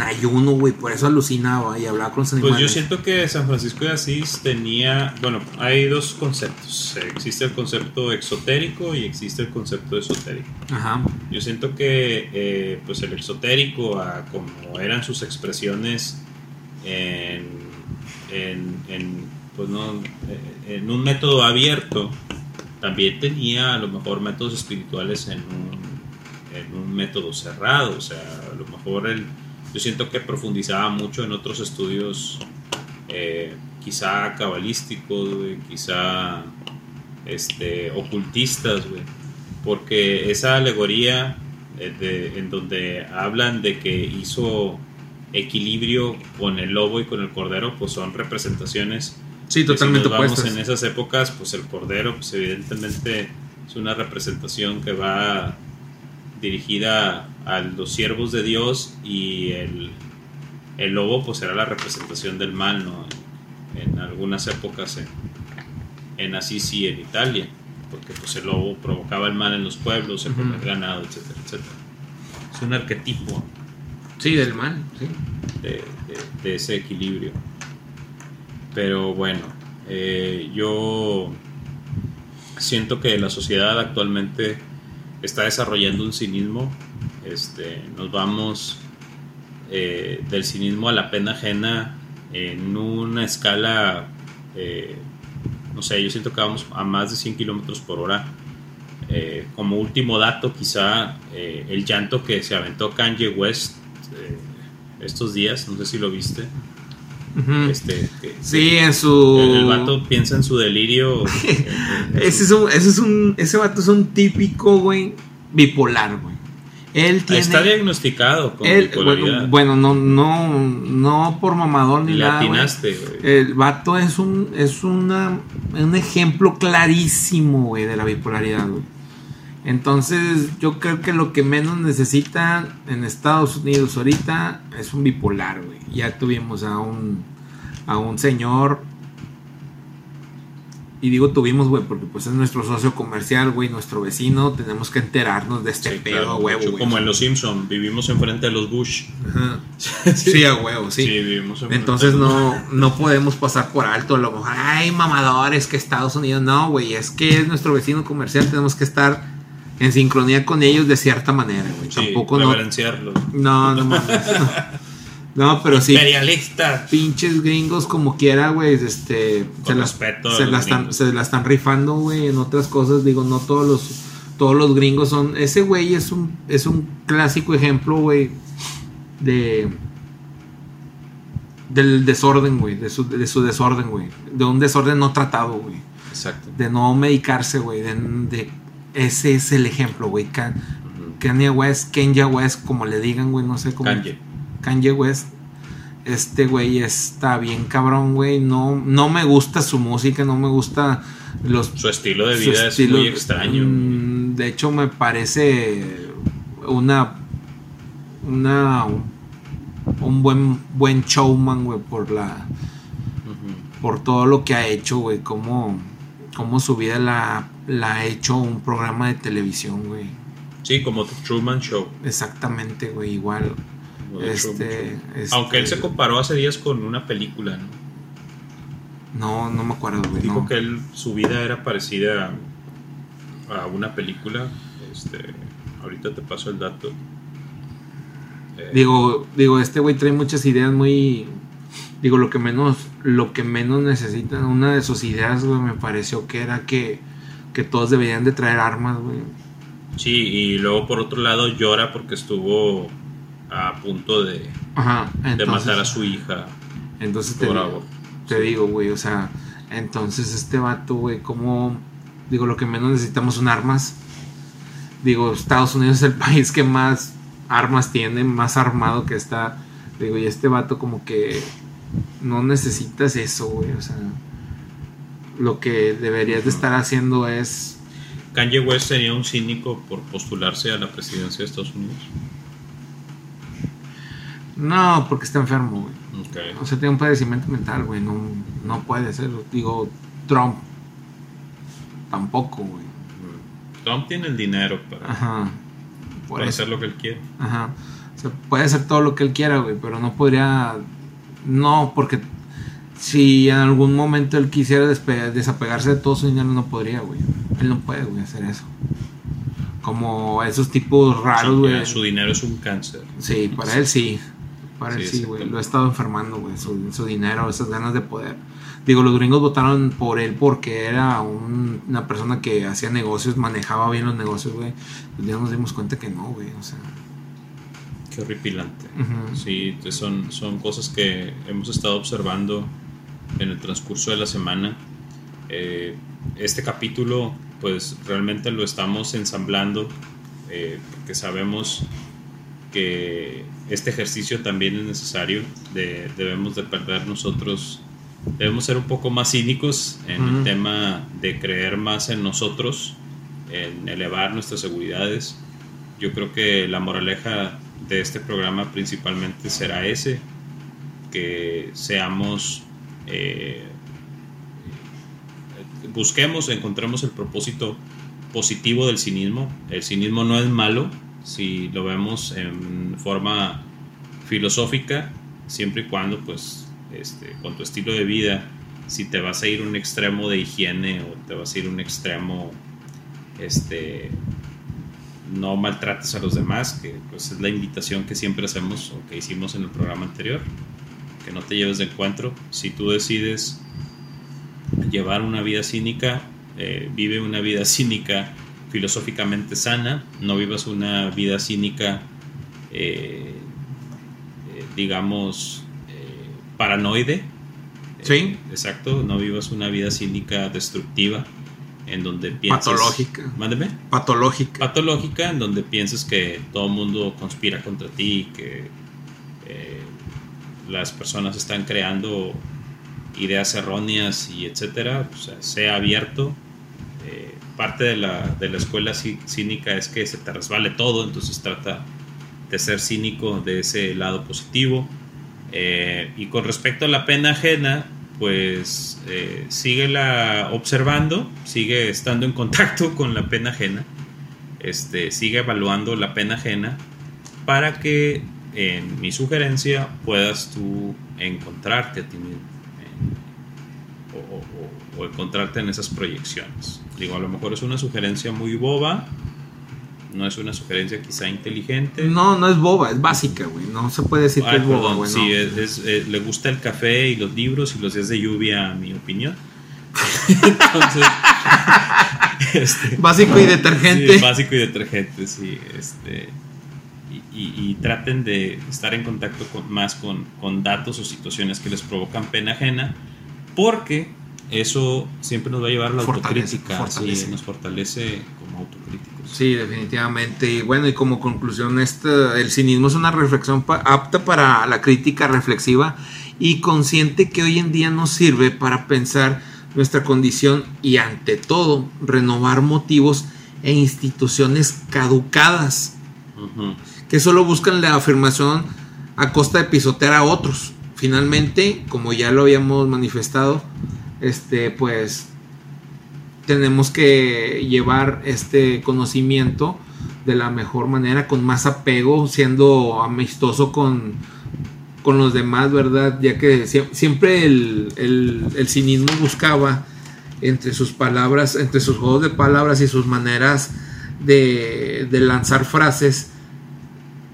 ayuno, güey? Por eso alucinaba y hablaba con los animales. Pues yo siento que San Francisco de Asís tenía... Bueno, hay dos conceptos. Existe el concepto exotérico y existe el concepto esotérico. Ajá. Yo siento que, pues, el exotérico, como eran sus expresiones en un método abierto, también tenía a lo mejor métodos espirituales en un método cerrado. O sea, a lo mejor yo siento que profundizaba mucho en otros estudios, quizá cabalísticos, güey, quizá ocultistas, güey, porque esa alegoría en donde hablan de que hizo equilibrio con el lobo y con el cordero, pues son representaciones. Sí, totalmente opuestas. Si en esas épocas, pues el cordero, pues evidentemente es una representación que va dirigida a los siervos de Dios, y el lobo, pues era la representación del mal, ¿no? En algunas épocas en Assisi, en Italia, porque pues el lobo provocaba el mal en los pueblos, se comía ganado, etcétera, etcétera. Es un arquetipo. Sí, del mal, sí. De ese equilibrio. Pero bueno, yo siento que la sociedad actualmente está desarrollando un cinismo. Nos vamos del cinismo a la pena ajena en una escala, no sé, yo siento que vamos a más de 100 kilómetros por hora. Como último dato, quizá el llanto que se aventó Kanye West estos días, no sé si lo viste. Uh-huh. Sí, en su... El vato piensa en su delirio. Ese vato es un típico, güey, bipolar, güey. Él tiene, está diagnosticado con bipolaridad. Bueno, no por mamador ni nada. Le atinaste, güey. El vato es un ejemplo clarísimo, güey, de la bipolaridad, güey. Entonces, yo creo que lo que menos necesitan en Estados Unidos ahorita es un bipolar, güey. Ya tuvimos a un señor, y digo tuvimos, güey, porque pues es nuestro socio comercial, güey, nuestro vecino, tenemos que enterarnos de este pedo, güey. Claro, como en Los Simpson, vivimos enfrente de los Bush. Ajá. Sí, a huevo, sí. Sí, vivimos enfrente. Entonces no podemos pasar por alto a lo mejor, ay, mamadores, que Estados Unidos, no, güey, es que es nuestro vecino comercial, tenemos que estar en sincronía con ellos de cierta manera, güey. Sí, tampoco no mames. No, pero sí. Imperialistas. Pinches gringos como quiera, güey. Se la están rifando, güey, en otras cosas. Digo, no todos los gringos son. Ese güey es un clásico ejemplo, güey, del desorden, güey, de su desorden, güey, de un desorden no tratado, güey. Exacto. De no medicarse, güey, ese es el ejemplo, güey. Kanye West, como le digan, güey, no sé cómo. Kanye West. Este güey está bien cabrón, güey. No me gusta su música, no me gusta su estilo de vida, es muy extraño. De hecho, me parece un buen showman, güey, por todo lo que ha hecho, güey, como su vida la ha hecho un programa de televisión, güey. Sí, como The Truman Show. Exactamente, güey, igual. Aunque él se comparó hace días con una película, ¿no? No me acuerdo, güey. Dijo que su vida era parecida a una película. Ahorita te paso el dato. Digo, este güey trae muchas ideas muy... Digo, lo que menos necesitan, una de sus ideas, güey, me pareció que era que todos deberían de traer armas, güey. Sí, y luego por otro lado llora porque estuvo a punto de, de matar a su hija. Entonces te digo, güey, o sea, entonces este vato, güey, como... Digo, lo que menos necesitamos son armas. Digo, Estados Unidos es el país que más armas tiene, más armado que está. Digo, y este vato como que... No necesitas eso, güey, o sea, lo que deberías de estar haciendo es... Kanye West sería un cínico por postularse a la presidencia de Estados Unidos. No, porque está enfermo, güey. Okay. O sea, tiene un padecimiento mental, güey, no puede ser. Digo, Trump tampoco, güey. Trump tiene el dinero para hacer lo que él quiere. Ajá. O sea, puede hacer todo lo que él quiera, güey, pero no podría... No, porque si en algún momento él quisiera desapegarse de todo su dinero, no podría, güey. Él no puede, güey, hacer eso. Como esos tipos raros, güey. Su dinero es un cáncer. Sí, para él sí. Para él sí, güey. Lo ha estado enfermando, güey. Su dinero, esas ganas de poder. Digo, los gringos votaron por él porque era una persona que hacía negocios, manejaba bien los negocios, güey. Pues ya nos dimos cuenta que no, güey. O sea... Qué horripilante. Uh-huh. Sí, son cosas que hemos estado observando en el transcurso de la semana. Este capítulo pues realmente lo estamos ensamblando porque sabemos que este ejercicio también es necesario. Debemos de perder nosotros, debemos ser un poco más cínicos en el tema de creer más en nosotros, en elevar nuestras seguridades. Yo creo que la moraleja de este programa principalmente será ese, que seamos encontremos el propósito positivo del cinismo. El cinismo no es malo si lo vemos en forma filosófica, siempre y cuando pues con tu estilo de vida si te vas a ir a un extremo de higiene o te vas a ir a un extremo, no maltrates a los demás, que pues es la invitación que siempre hacemos o que hicimos en el programa anterior, que no te lleves de encuentro. Si tú decides llevar una vida cínica, vive una vida cínica filosóficamente sana, no vivas una vida cínica paranoide. Sí. Exacto, no vivas una vida cínica destructiva en donde piensas... Patológica. Mándeme. Patológica. Patológica, en donde piensas que todo el mundo conspira contra ti, que las personas están creando ideas erróneas y etcétera. O sea, sea abierto. Parte de la escuela cínica es que se te resbale todo, entonces trata de ser cínico de ese lado positivo. Y con respecto a la pena ajena, pues síguela observando, sigue estando en contacto con la pena ajena, sigue evaluando la pena ajena para que, en mi sugerencia, puedas tú encontrarte a ti mismo o encontrarte en esas proyecciones. Digo, a lo mejor es una sugerencia muy boba, no es una sugerencia quizá inteligente. No es boba, es básica, güey. No se puede decir que es boba, güey. Sí, no. Le gusta el café y los libros y los días de lluvia, a mi opinión. Entonces, básico y detergente. Sí, básico y detergente, sí. Y traten de estar en contacto con datos o situaciones que les provocan pena ajena, porque eso siempre nos va a llevar a la autocrítica. Fortalece. Sí, nos fortalece como autocríticos. Sí, definitivamente. Y bueno, y como conclusión, el cinismo es una reflexión apta para la crítica reflexiva y consciente que hoy en día nos sirve para pensar nuestra condición y, ante todo, renovar motivos e instituciones caducadas, uh-huh, que solo buscan la afirmación a costa de pisotear a otros. Finalmente, como ya lo habíamos manifestado, pues tenemos que llevar este conocimiento de la mejor manera, con más apego, siendo amistoso con los demás, ¿verdad? Ya que siempre el cinismo buscaba, entre sus palabras, entre sus juegos de palabras y sus maneras de lanzar frases,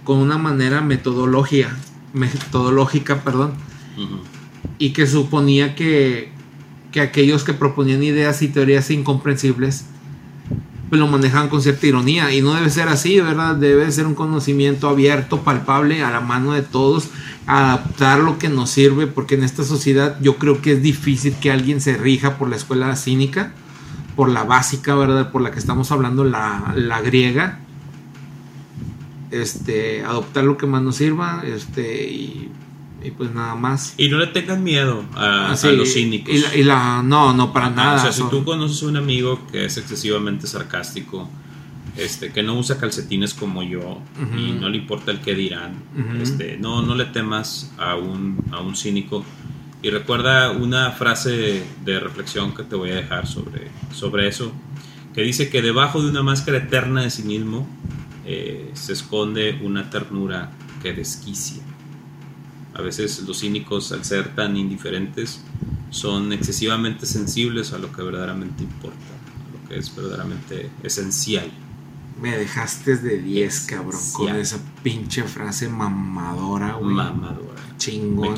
con una manera metodológica, uh-huh, y que suponía que aquellos que proponían ideas y teorías incomprensibles, pues lo manejaban con cierta ironía, y no debe ser así, ¿verdad? Debe ser un conocimiento abierto, palpable, a la mano de todos, adaptar lo que nos sirve, porque en esta sociedad yo creo que es difícil que alguien se rija por la escuela cínica, por la básica, ¿verdad? Por la que estamos hablando, la griega. Adoptar lo que más nos sirva, y pues nada más. Y no le tengas miedo a los cínicos. No, para nada. O sea, si tú conoces a un amigo que es excesivamente sarcástico, que no usa calcetines como yo, uh-huh, y no le importa el que dirán, uh-huh, no le temas a un cínico. Y recuerda una frase de reflexión que te voy a dejar sobre eso, que dice que debajo de una máscara eterna de cinismo se esconde una ternura que desquicia. A veces los cínicos, al ser tan indiferentes, son excesivamente sensibles a lo que verdaderamente importa, a lo que es verdaderamente esencial. Me dejaste de 10, cabrón, con esa pinche frase mamadora, güey. Mamadora. Chingón. Me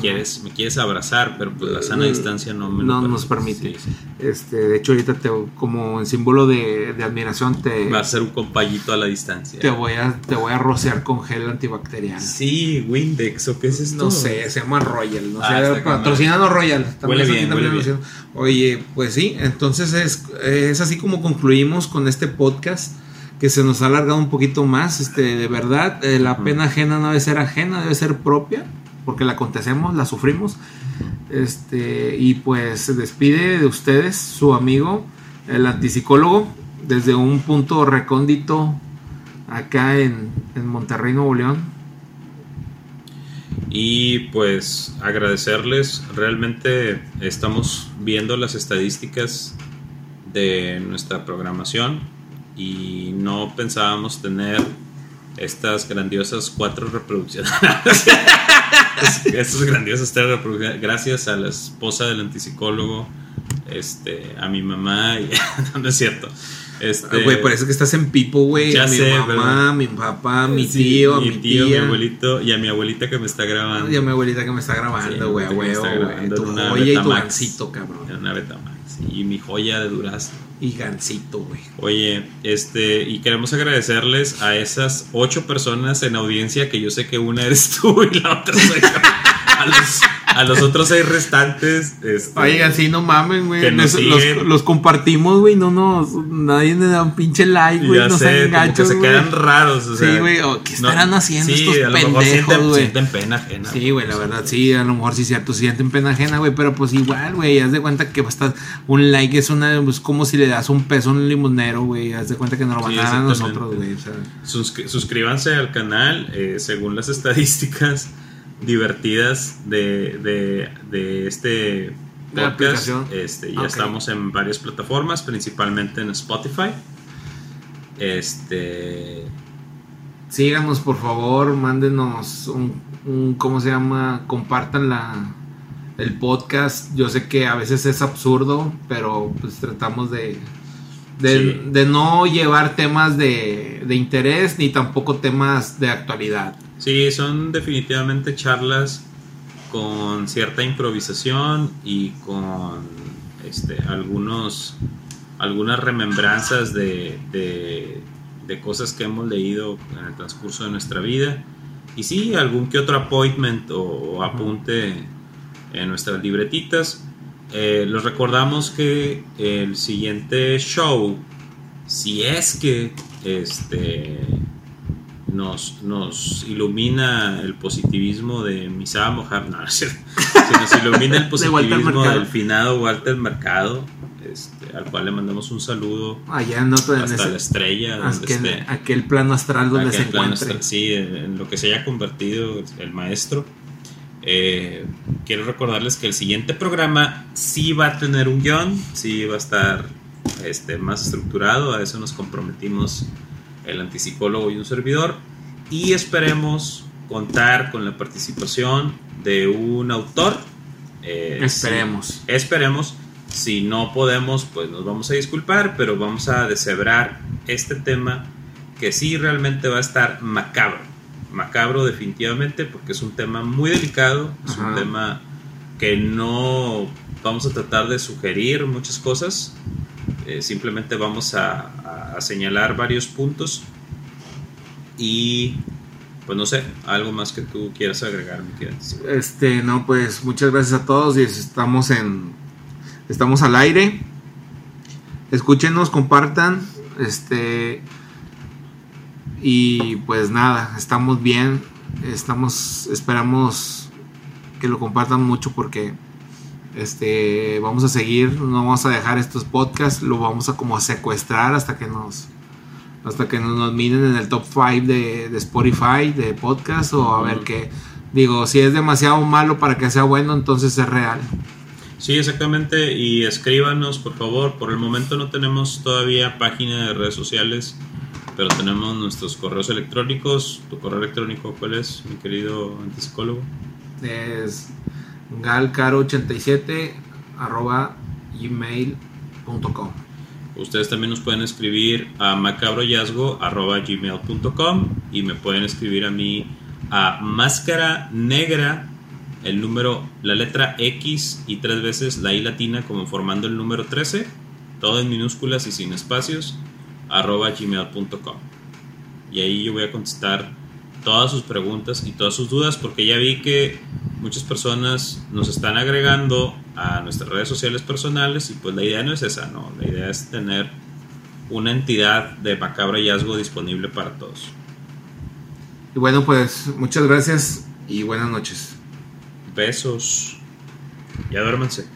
quieres abrazar, pero pues la sana distancia no nos permite. Sí. De hecho, ahorita como en símbolo de admiración, te va a hacer un compayito a la distancia. Te voy a rociar con gel antibacteriano. Sí, Windex, ¿o qué es esto? No sé, se llama Royal, no sé, patrocinando Royal. Huele bien, huele bien. Oye, pues sí, entonces es así como concluimos con este podcast, que se nos ha alargado un poquito más. De verdad, la pena ajena no debe ser ajena, debe ser propia, porque la acontecemos, la sufrimos. Y pues se despide de ustedes su amigo, el antipsicólogo, desde un punto recóndito acá en Monterrey, Nuevo León. Y pues agradecerles, realmente estamos viendo las estadísticas de nuestra programación y no pensábamos tener estas grandiosas cuatro reproducciones. Estas grandiosas tres reproducciones, gracias a la esposa del antipsicólogo, a mi mamá, y, no es cierto. Güey, parece que estás en Pipo, güey. A mi mamá, mi papá, mi tío, mi tía, mi abuelito, y a mi abuelita que me está grabando. Y a mi abuelita que me está grabando, güey, güey. Tu joya y tu gancito, cabrón. Era una Betamax. Y mi joya de durazno. Y gancito, güey. Oye, y queremos agradecerles a esas 8 personas en audiencia, que yo sé que una eres tú y la otra soy yo. A los otros 6 restantes. Oigan, sí, no mamen, güey. Los compartimos, güey. No nos. Nadie le da un pinche like, güey. No se enganchos. Se quedan raros, o sea. Sí, güey. ¿Qué estarán haciendo estos pendejos, güey? Sienten pena ajena. Sí, güey, la verdad, sí. A lo mejor sí, cierto. Sienten pena ajena, güey. Pero pues igual, güey. Haz de cuenta que basta. Un like es una. Es como si le das un peso a un limonero, güey. Haz de cuenta que nos lo van a dar a nosotros, güey. Suscríbanse al canal. Según las estadísticas divertidas de este podcast, ya estamos en varias plataformas, principalmente en Spotify. Síganos, por favor, mándenos un ¿cómo se llama? Compartan el podcast. Yo sé que a veces es absurdo, pero pues tratamos de no llevar temas de interés, ni tampoco temas de actualidad. Sí, son definitivamente charlas con cierta improvisación y con algunas remembranzas de cosas que hemos leído en el transcurso de nuestra vida. Y sí, algún que otro appointment o apunte en nuestras libretitas. Les recordamos que el siguiente show, si es que nos ilumina el positivismo de Misada Mojar, no, si nos ilumina el positivismo del finado Walter Mercado, al cual le mandamos un saludo allá hasta la estrella, aquel plano astral donde se encuentre, sí, en lo que se haya convertido el maestro. Quiero recordarles que el siguiente programa sí va a tener un guión, sí va a estar más estructurado, a eso nos comprometimos el antipsicólogo y un servidor, y esperemos contar con la participación de un autor. Esperemos, si no podemos, pues nos vamos a disculpar, pero vamos a deshebrar este tema, que sí realmente va a estar macabro definitivamente, porque es un tema muy delicado. Es un tema que no vamos a tratar de sugerir muchas cosas. Simplemente vamos a señalar varios puntos. Y pues no sé, algo más que tú quieras agregar, mi querido. No, pues muchas gracias a todos. Y estamos al aire. Escúchenos, compartan. Y pues nada, estamos bien. Esperamos que lo compartan mucho, porque vamos a seguir, no vamos a dejar estos podcasts, lo vamos a como secuestrar hasta que nos miren en el top 5 de Spotify de podcast, o a ver qué. Digo, si es demasiado malo para que sea bueno, entonces es real. Sí, exactamente. Y escríbanos, por favor. Por el momento no tenemos todavía página de redes sociales, pero tenemos nuestros correos electrónicos. ¿Tu correo electrónico cuál es, mi querido antipsicólogo? Es galcaro87@gmail.com. Ustedes también nos pueden escribir a macabrohallazgo@gmail.com, y me pueden escribir a mí a máscara negra, el número, la letra X y 3 veces la I latina, como formando el número 13, todo en minúsculas y sin espacios, @gmail.com. Y ahí yo voy a contestar todas sus preguntas y todas sus dudas, porque ya vi que muchas personas nos están agregando a nuestras redes sociales personales, y pues la idea no es esa, no. La idea es tener una entidad de Macabro Hallazgo disponible para todos. Y bueno, pues muchas gracias y buenas noches. Besos. Ya duérmanse.